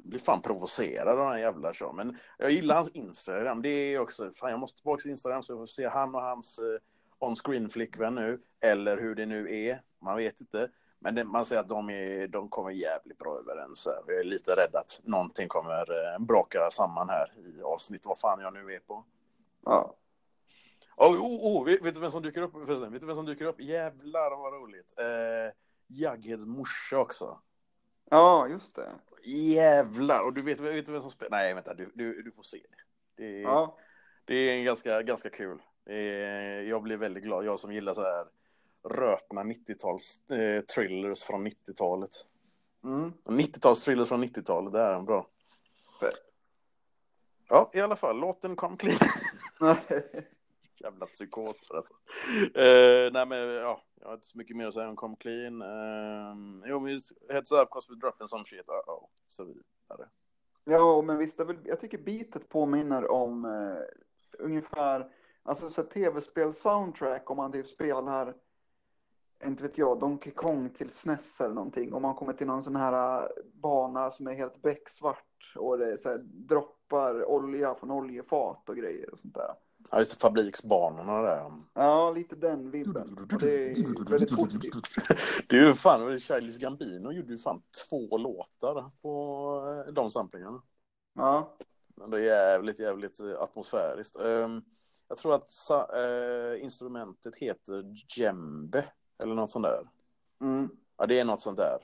Blir fan provocerad av den här jävla show. Men jag gillar hans Instagram. Det är också, fan, jag måste tillbaka till Instagram så jag får se han och hans on-screen flickvän nu. Eller hur det nu är. Man vet inte. Men man ser att de kommer jävligt bra överens. Jag är lite rädd att någonting kommer braka samman här i avsnitt. Vad fan jag nu är på. Ja. Vet du vem som dyker upp? Förresten? Vet du vem som dyker upp? Jävlar vad roligt. Jugheads morsa också. Ja, just det. Jävlar. Och du vet vem som spelar? Nej, vänta. Du får se det. Det är ganska kul. Jag blir väldigt glad. Jag som gillar så här rötna 90-tals thrillers från 90-talet. Mm. 90-tals thrillers från 90-talet. Det är en bra. Ja, i alla fall. Låten kom kling. Jävla psykoter alltså. Nej men ja, jag har inte så mycket mer att säga om Come Clean. Jo, men heads up, cause we dropped in some shit. Så vidare. Ja, men visst, jag tycker beatet påminner om ungefär, alltså så tv-spel-soundtrack, om man typ spelar, inte vet jag, Donkey Kong till SNES eller någonting. Om man kommer till någon sån här bana som är helt becksvart och det är så här, droppar olja från oljefat och grejer och sånt där. Ja, just det, fabriksbanorna där. Ja, lite den vibben. Det är väldigt positivt. Det är ju fan, Charles Gambino gjorde ju fan 2 låtar på de samplingarna. Ja. Men det är jävligt atmosfäriskt. Jag tror att instrumentet heter djembe eller något sånt där. Mm. Ja, det är något sånt där.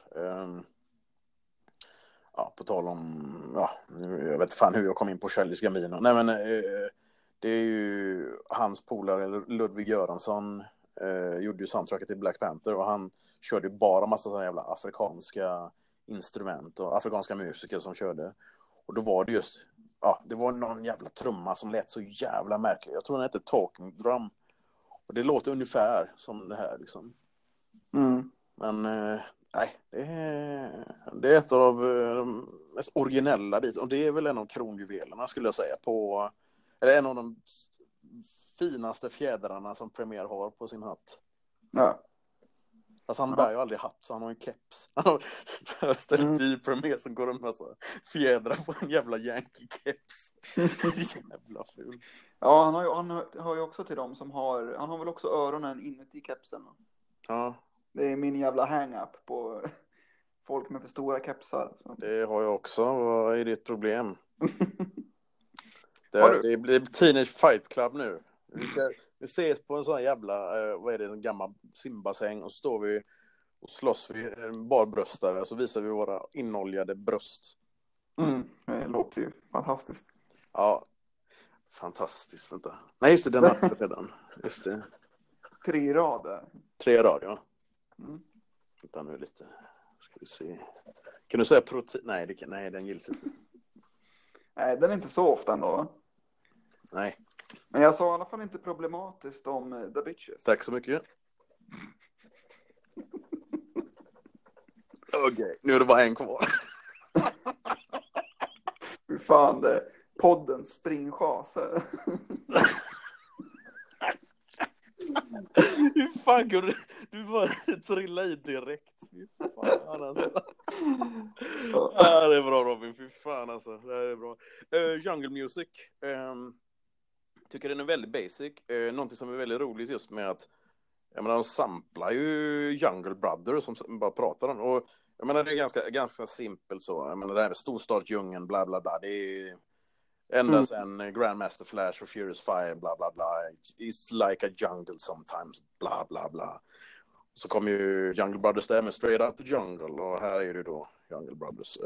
Ja, på tal om, ja, jag vet fan hur jag kom in på Charles Gambino. Nej, men det är ju hans polare Ludvig Göransson gjorde ju soundtracket till Black Panther och han körde ju bara massa sådana jävla afrikanska instrument och afrikanska musiker som körde. Och då var det just, ja, det var någon jävla trumma som lät så jävla märklig. Jag tror den hette Talking Drum. Och det låter ungefär som det här liksom. Mm. Men Nej, det är ett av de mest originella bitarna. Och det är väl en av kronjuvelerna, skulle jag säga. På, eller en av de finaste fjädrarna som Premier har på sin hatt. Ja. Alltså han bär ju aldrig hatt, så han har en keps. Han har ställt i Premier som går en massa fjädrar på en jävla Yankee-keps. Jävla fult. Ja, han har ju också till dem som har... Han har väl också öronen inuti kepsen. Ja. Det är min jävla hang-up på folk med för stora kepsar. Så. Det har jag också. Vad är ditt problem? Det blir Teenage Fight Club nu. Vi ses på en sån jävla, vad är det, en gammal simbassäng, och står vi och slåss vid en barbröstare, så visar vi våra inoljade bröst. Det låter ju fantastiskt. Ja, fantastiskt, vänta. Nej, just det, den natten redan. Just det. 3 rader. 3 rader, ja. Vänta nu lite, ska vi se. Kan du säga protein? Nej, nej, den gills inte. Nej, den är inte så ofta ändå, va? Nej. Men jag sa i alla fall inte problematiskt om The Bitches. Tack så mycket. Okej, nu är det bara en kvar. Hur fan det är poddens springchaser. Hur fan går du bara trilla i direkt. Fy fan alltså. Ja, det är bra, Robin. Fy fan alltså. Det är bra. Jungle Music. Tycker den är väldigt basic. Någonting som är väldigt roligt just med att, jag menar, de samplar ju Jungle Brothers som bara pratar om. Och jag menar, det är ganska simpelt så. Jag menar, det här med storstadsdjungeln, bla bla bla. Det är ända sen Grandmaster Flash och Furious Fire, bla bla bla. It's like a jungle sometimes, bla bla bla. Så kommer ju Jungle Brothers där med Straight Out the Jungle. Och här är det då Jungle Brothers.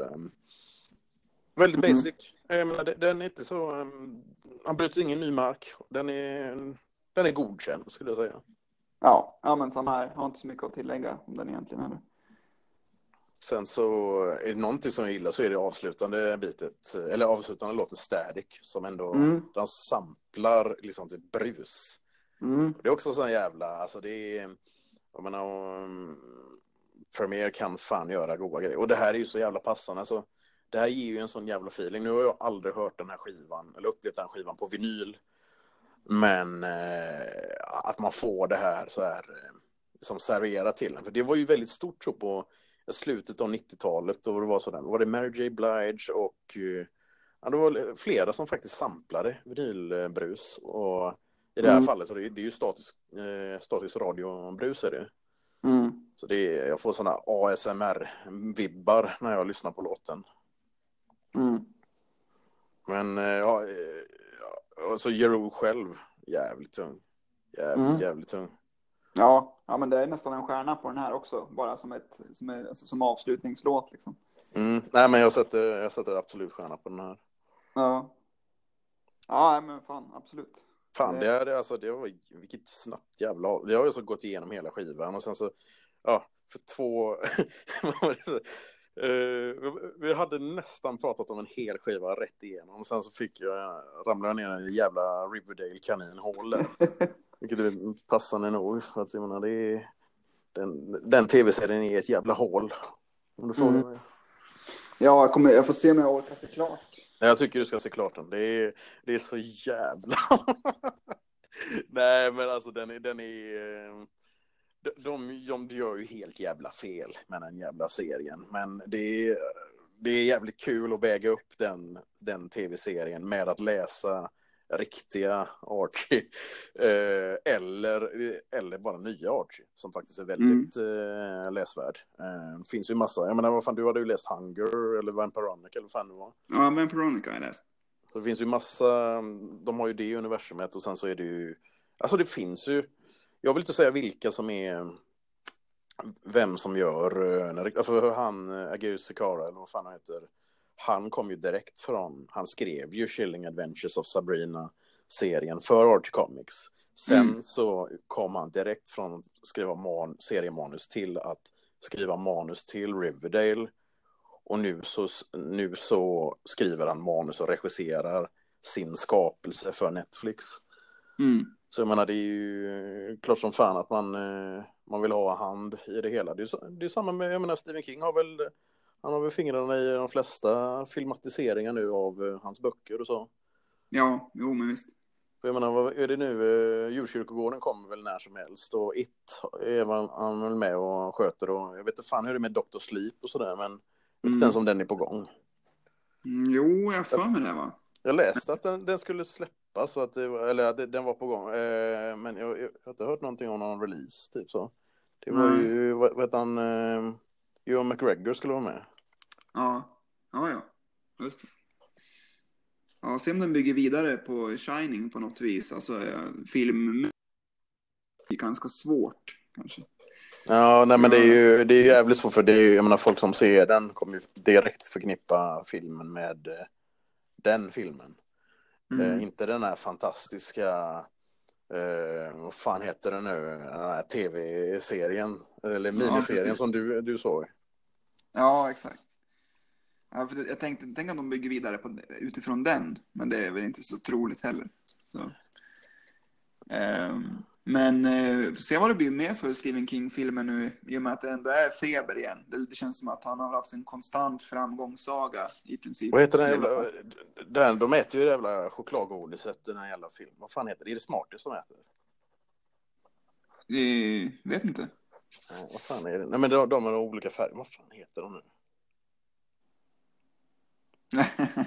Väldigt basic. Jag menar, den är inte så... han bryter ingen ny mark. Den är godkänd, skulle jag säga. Ja, men sån här har inte så mycket att tillägga om den egentligen heller. Sen så är det någonting som jag gillar, så är det avslutande låten Static, som ändå den samplar liksom till brus. Det är också sån jävla, alltså det är, jag menar, Premier kan fan göra goda grejer. Och det här är ju så jävla passande, så det här ger ju en sån jävla feeling. Nu har jag aldrig hört den här skivan, eller upplevt den här skivan på vinyl. Men att man får det här så här som serverat till den. För det var ju väldigt stort så på slutet av 90-talet. Då var det sådär. Var det Mary J. Blige och... ja, det var flera som faktiskt samplade vinylbrus. Och i det här fallet så det är ju statisk radiobrus är det. Så det är, jag får sådana ASMR-vibbar när jag lyssnar på låten. Men ja, så Jeru själv, jävligt tung. Ja, men det är nästan en stjärna på den här också, bara som avslutningslåt liksom. Nej, men jag sätter absolut stjärna på den här. Ja, men fan, absolut. Fan, det var vilket snabbt jävla... Vi har ju så gått igenom hela skivan och sen så... Ja, för 2... vi hade nästan pratat om en hel skiva rätt igenom. Och sen så ramlade jag ner en jävla Riverdale kaninhål. Vilket är passande nog. För att jag menar, det är... Den tv-serien är ett jävla hål. Om du frågar mig. Ja, jag får se om jag orkar se klart. Jag tycker du ska se klart den. Det är så jävla... Nej, men alltså den är... De gör ju helt jävla fel med den jävla serien. Men det är jävligt kul att väga upp den tv-serien med att läsa riktiga Archie. Eller bara nya Archie, som faktiskt är väldigt läsvärd. Det finns ju massa. Jag menar, vad fan, du hade ju läst Hunger eller Vampironica eller vad fan det var. Ja, Vampironica har jag läst. Så det finns ju massa. De har ju det universumet och sen så är det ju... Alltså det finns ju... Jag vill inte säga vilka som är... Vem som gör... För han, Agirus Sikara, eller vad fan han heter... Han kom ju direkt från... Han skrev ju Chilling Adventures of Sabrina-serien för Art-Comics. Sen så kom han direkt från att skriva seriemanus till att skriva manus till Riverdale. Och nu så skriver han manus och regisserar sin skapelse för Netflix. Så jag menar, det är ju klart som fan att man vill ha hand i det hela. Det är samma med, jag menar, Stephen King har väl fingrarna i de flesta filmatiseringar nu av hans böcker och så. Ja, jo men visst. Jag menar, vad är det nu? Djurkyrkogården kommer väl när som helst. Och It är han väl med och sköter. Och jag vet inte fan hur det är med Dr. Sleep och sådär. Men inte ens om den är på gång. Jo, jag får med det va? Jag läste att den skulle släppas. Så att den var på gång. Men jag har inte hört någonting om någon release. Typ så. Det var ju, vet han... Joe McGregor skulle vara med. Ja. Just det. Ja, se om den bygger vidare på Shining på något vis. Alltså, film är ganska svårt, kanske. Ja, nej, men det är ju jävligt svårt, för det är ju, jag menar, folk som ser den kommer ju direkt förknippa filmen med den filmen. Inte den här fantastiska, vad fan heter den nu, den här tv-serien, eller miniserien som du såg. Ja, exakt. Ja, för jag tänkte att de bygger vidare på, utifrån den. Men det är väl inte så troligt heller. Så. Men se vad det blir mer för Stephen King-filmen nu. I och med att det ändå är feber igen. Det känns som att han har haft en konstant framgångssaga i princip. Vad heter den jävla... de äter ju det jävla chokladgodiset i den här jävla filmen. Vad fan heter det? Är det Smarties som äter? Vet inte. Nej, vad fan är det? Nej, men de har olika färger. Vad fan heter de nu?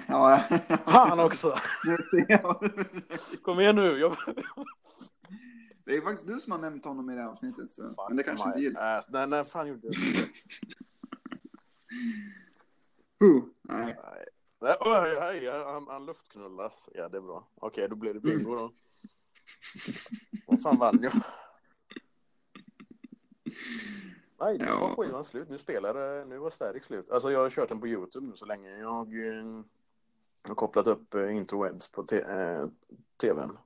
Ja. Han också. Kom igen nu. Det är faktiskt du som har nämnt honom i det här avsnittet så. Fuck, men det kanske inte gills. Nej, fan gjorde jag inte. Nej, han luftknullas. Ja, det är bra. Okej, då blir det bingo då. Vad fan vann jag? Nej, det var skivan slut. Nu var Static slut. Alltså, jag har kört den på YouTube nu så länge. Jag har kopplat upp interwebs på tvn.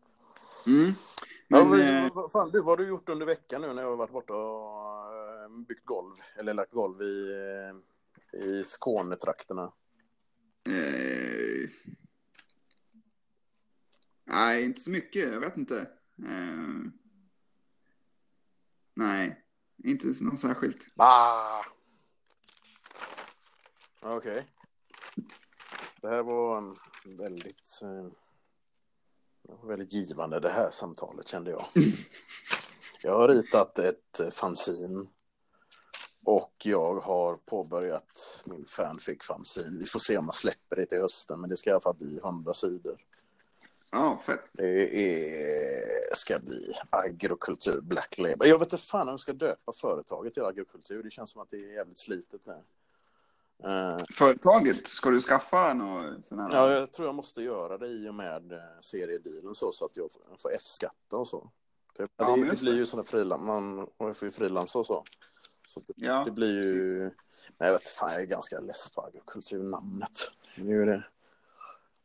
Men vad fan, vad har du gjort under veckan nu när jag har varit borta och byggt golv? Eller lagt golv i Skånetrakterna? Nej, inte så mycket. Jag vet inte. Nej. Inte något särskilt. Okej. Det här var väldigt givande, det här samtalet, kände jag. Jag har ritat ett fanzine och jag har påbörjat min fanfic-fanzine. Vi får se om jag släpper det till hösten, men det ska i alla fall bli 100 sidor. Fett. Det ska bli agrokultur, black label. Jag vet inte fan om jag ska döpa företaget till agrokultur. Det känns som att det är jävligt slitet nu. Företaget? Ska du skaffa något sån här? Ja, jag tror jag måste göra det i och med seriedealen så att jag får F-skatta och så. Det blir ju sådana frilans. Man får ju frilans och så. Så det blir ju... Precis. Nej, jag vet fan, jag är ganska less på agrokulturnamnet. Nu är det...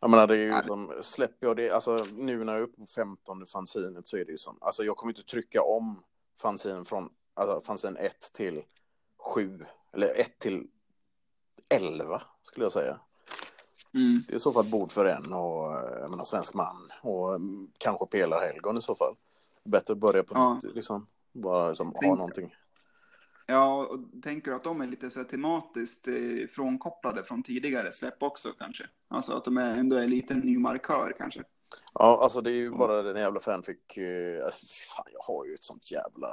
Jag menar, det är ju som, släpper jag det, alltså nu när jag är uppe på 15 fanzinet så är det ju som, alltså jag kommer inte trycka om fanzin från, alltså fanzin 1 till 7, eller 1 till 11 skulle jag säga. Det är i så fall Bord för en och, jag menar, Svensk man och kanske Pelar Helgon i så fall. Bättre att börja på nytt, liksom, bara liksom, ha någonting. Ja, och tänker du att de är lite så tematiskt frånkopplade från tidigare släpp också kanske? Alltså att de ändå är en liten ny markör kanske? Ja, alltså det är ju bara den jävla fanfic... Fan, jag har ju ett sånt jävla...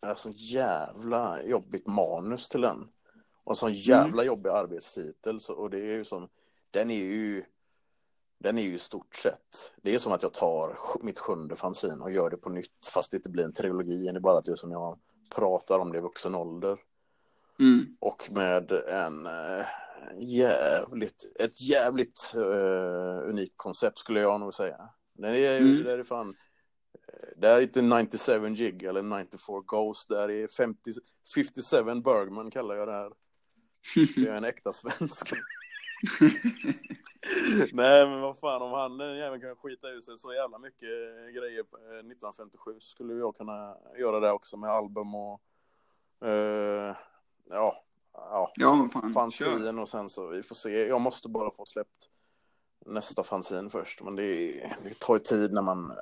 Alltså jävla jobbigt manus till den. Och en sån jävla jobbig arbetstitel. Och det är ju som... Den är ju i stort sett... Det är som att jag tar mitt 7:e fanzin och gör det på nytt. Fast det inte blir en trilogi. Det är bara att det är som jag... pratar om det i vuxen ålder. Och med ett jävligt unikt koncept skulle jag nog säga. Det är fan, det är inte 97 Jig eller 94 Ghost, det är 57 Bergman kallar jag det här. Det är en äkta svensk. Nej, men vad fan, om han även kan skita ur sig så jävla mycket grejer 1957 så skulle jag kunna göra det också med album och fanzin och sen så vi får se. Jag måste bara få släppt nästa fanzin först, men det tar ju tid när man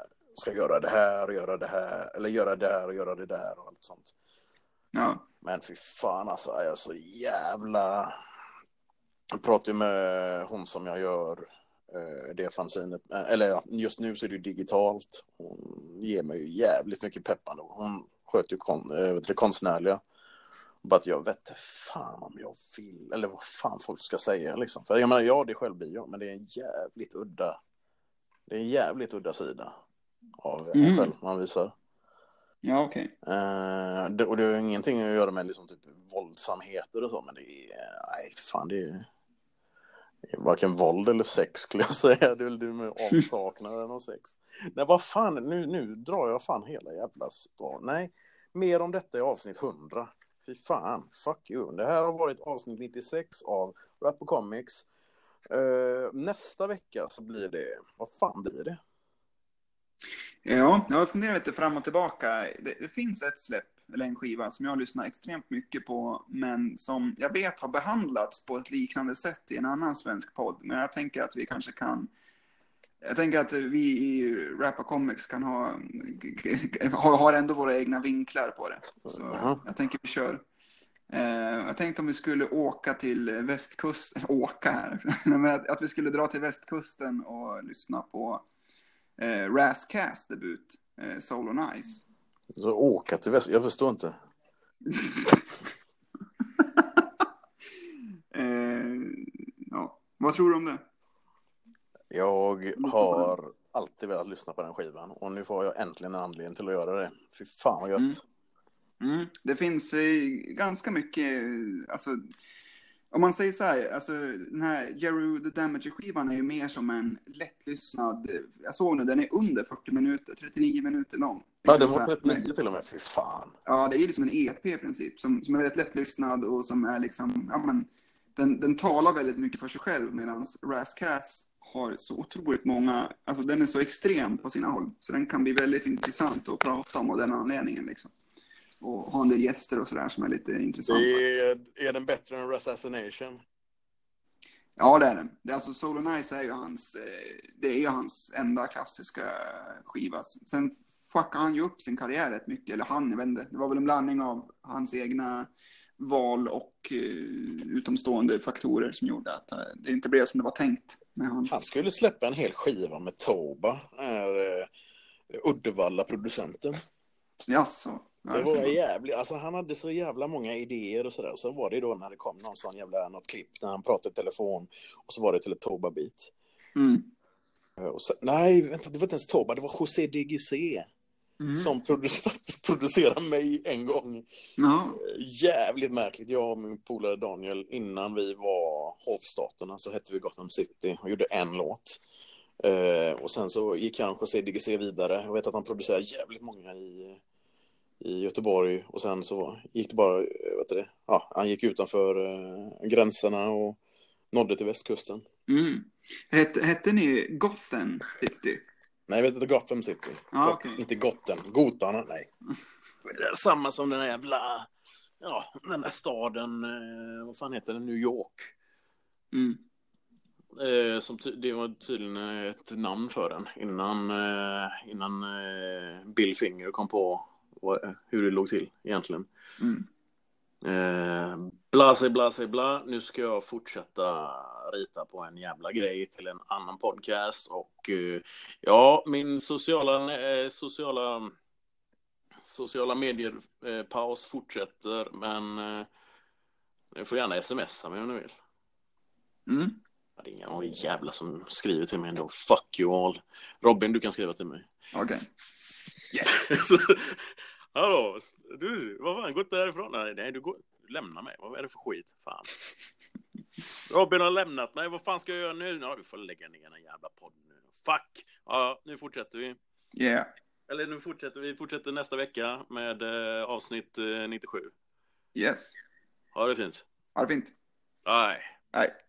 ska göra det här och göra det här, eller göra det där och göra det där och allt sånt. Ja. Men fy fan alltså, jag är så jävla... Jag pratar ju med hon som jag gör det fanzinet, eller ja, just nu så är det ju digitalt. Hon ger mig ju jävligt mycket peppande. Hon sköter ju det konstnärliga. Bara att jag vet fan om jag vill, eller vad fan folk ska säga liksom. För jag menar, ja, det är självbio, men det är en jävligt udda, det är en jävligt udda sida av en själv man visar. Ja, okej. Okay. Och det har ingenting att göra med liksom typ våldsamheter och så, men det är, nej fan, det är varken våld eller sex skulle jag säga. Det är väl du med avsaknaden av sex. Nej, vad fan, nu drar jag fan hela jävla stan. Nej, mer om detta i avsnitt 100. Fy fan, fuck you. Det här har varit avsnitt 96 av Rap&Comics. Nästa vecka så blir det... Vad fan blir det? Ja, jag har funderat lite fram och tillbaka. Det finns ett släpp, eller en skiva, som jag har lyssnat extremt mycket på, men som jag vet har behandlats på ett liknande sätt i en annan svensk podd. Men jag tänker att vi kanske kan... Jag tänker att vi i Rap&Comics kan har ändå våra egna vinklar på det. Så jag tänker vi kör. Jag tänkte om vi skulle åka till västkusten. Åka här. Men att vi skulle dra till västkusten och lyssna på Ras Kass debut. Soul on Ice. Så åka till väst? Jag förstår inte. Ja. Vad tror du om det? Jag har alltid velat lyssna på den skivan. Och nu får jag äntligen en anledning till att göra det. Fy fan vad gött. Mm. Det finns ganska mycket... Alltså, om man säger så här... Alltså, den här Jeru the Damaja-skivan är ju mer som en lättlyssnad... Jag såg nu, den är under 40 minuter. 39 minuter lång. Ja, den var 39 till och med. Fy fan. Ja, det är ju liksom en EP i princip. Som är väldigt lättlyssnad och som är liksom... Ja, men, den talar väldigt mycket för sig själv. Medan Ras Kass har så otroligt många, alltså den är så extrem på sina håll, så den kan bli väldigt intressant att prata om av den anledningen liksom. Och ha en del gäster och sådär som är lite intressant. Är den bättre än Assassination? Ja, det är den. Det är alltså, Soul and Ice är ju hans enda klassiska skiva. Sen fuckade han ju upp sin karriär rätt mycket, eller han vände. Det var väl en blandning av hans egna val och utomstående faktorer som gjorde att det inte blev som det var tänkt. Han skulle släppa en hel skiva med Toba, Uddevalla-producenten. Jaså? Det var jävligt. Alltså, han hade så jävla många idéer och sådär. Och så var det då när det kom någon sån jävla något klipp när han pratade i telefon och så var det till ett Toba-bit. Mm. Och så, nej, vänta, det var inte ens Toba, det var Jose DGC. Mm. Som producerar mig en gång. No. Jävligt märkligt. Jag och min polare Daniel, innan vi var Hovstaterna så hette vi Gotham City och gjorde en låt. Och sen så gick han Jose DGC vidare. Jag vet att han producerade jävligt många i Göteborg. Och sen så gick det bara, vet du det? Ja, han gick utanför gränserna och nådde till västkusten. Mm. Hette ni Gotham City? Nej, jag vet inte, Gotham City. Ah, okay. Inte Gotarna, nej. Samma som den här jävla... Ja, den här staden... Vad fan heter den? New York. Mm. Det var tydligen ett namn för den. Innan Bill Finger kom på hur det låg till egentligen. Mm. Bla. Nu ska jag fortsätta rita på en jävla grej till en annan podcast. Och ja, min sociala medier-paus fortsätter. Men du får gärna smsa mig om du vill. Mm. Det är ingen jävla som skriver till mig ändå. Fuck you all. Robin, du kan skriva till mig. Okej. Okay. Yes. Hallå, du, vad fan, gått därifrån? Nej, lämna mig, vad är det för skit? Fan. Robin har lämnat mig, vad fan ska jag göra nu? Ja, du får lägga ner den jävla podden nu. Fuck! Ja, nu fortsätter vi. Yeah. Eller nu fortsätter nästa vecka med avsnitt 97. Yes. Ha det fint. Ha det fint. Nej.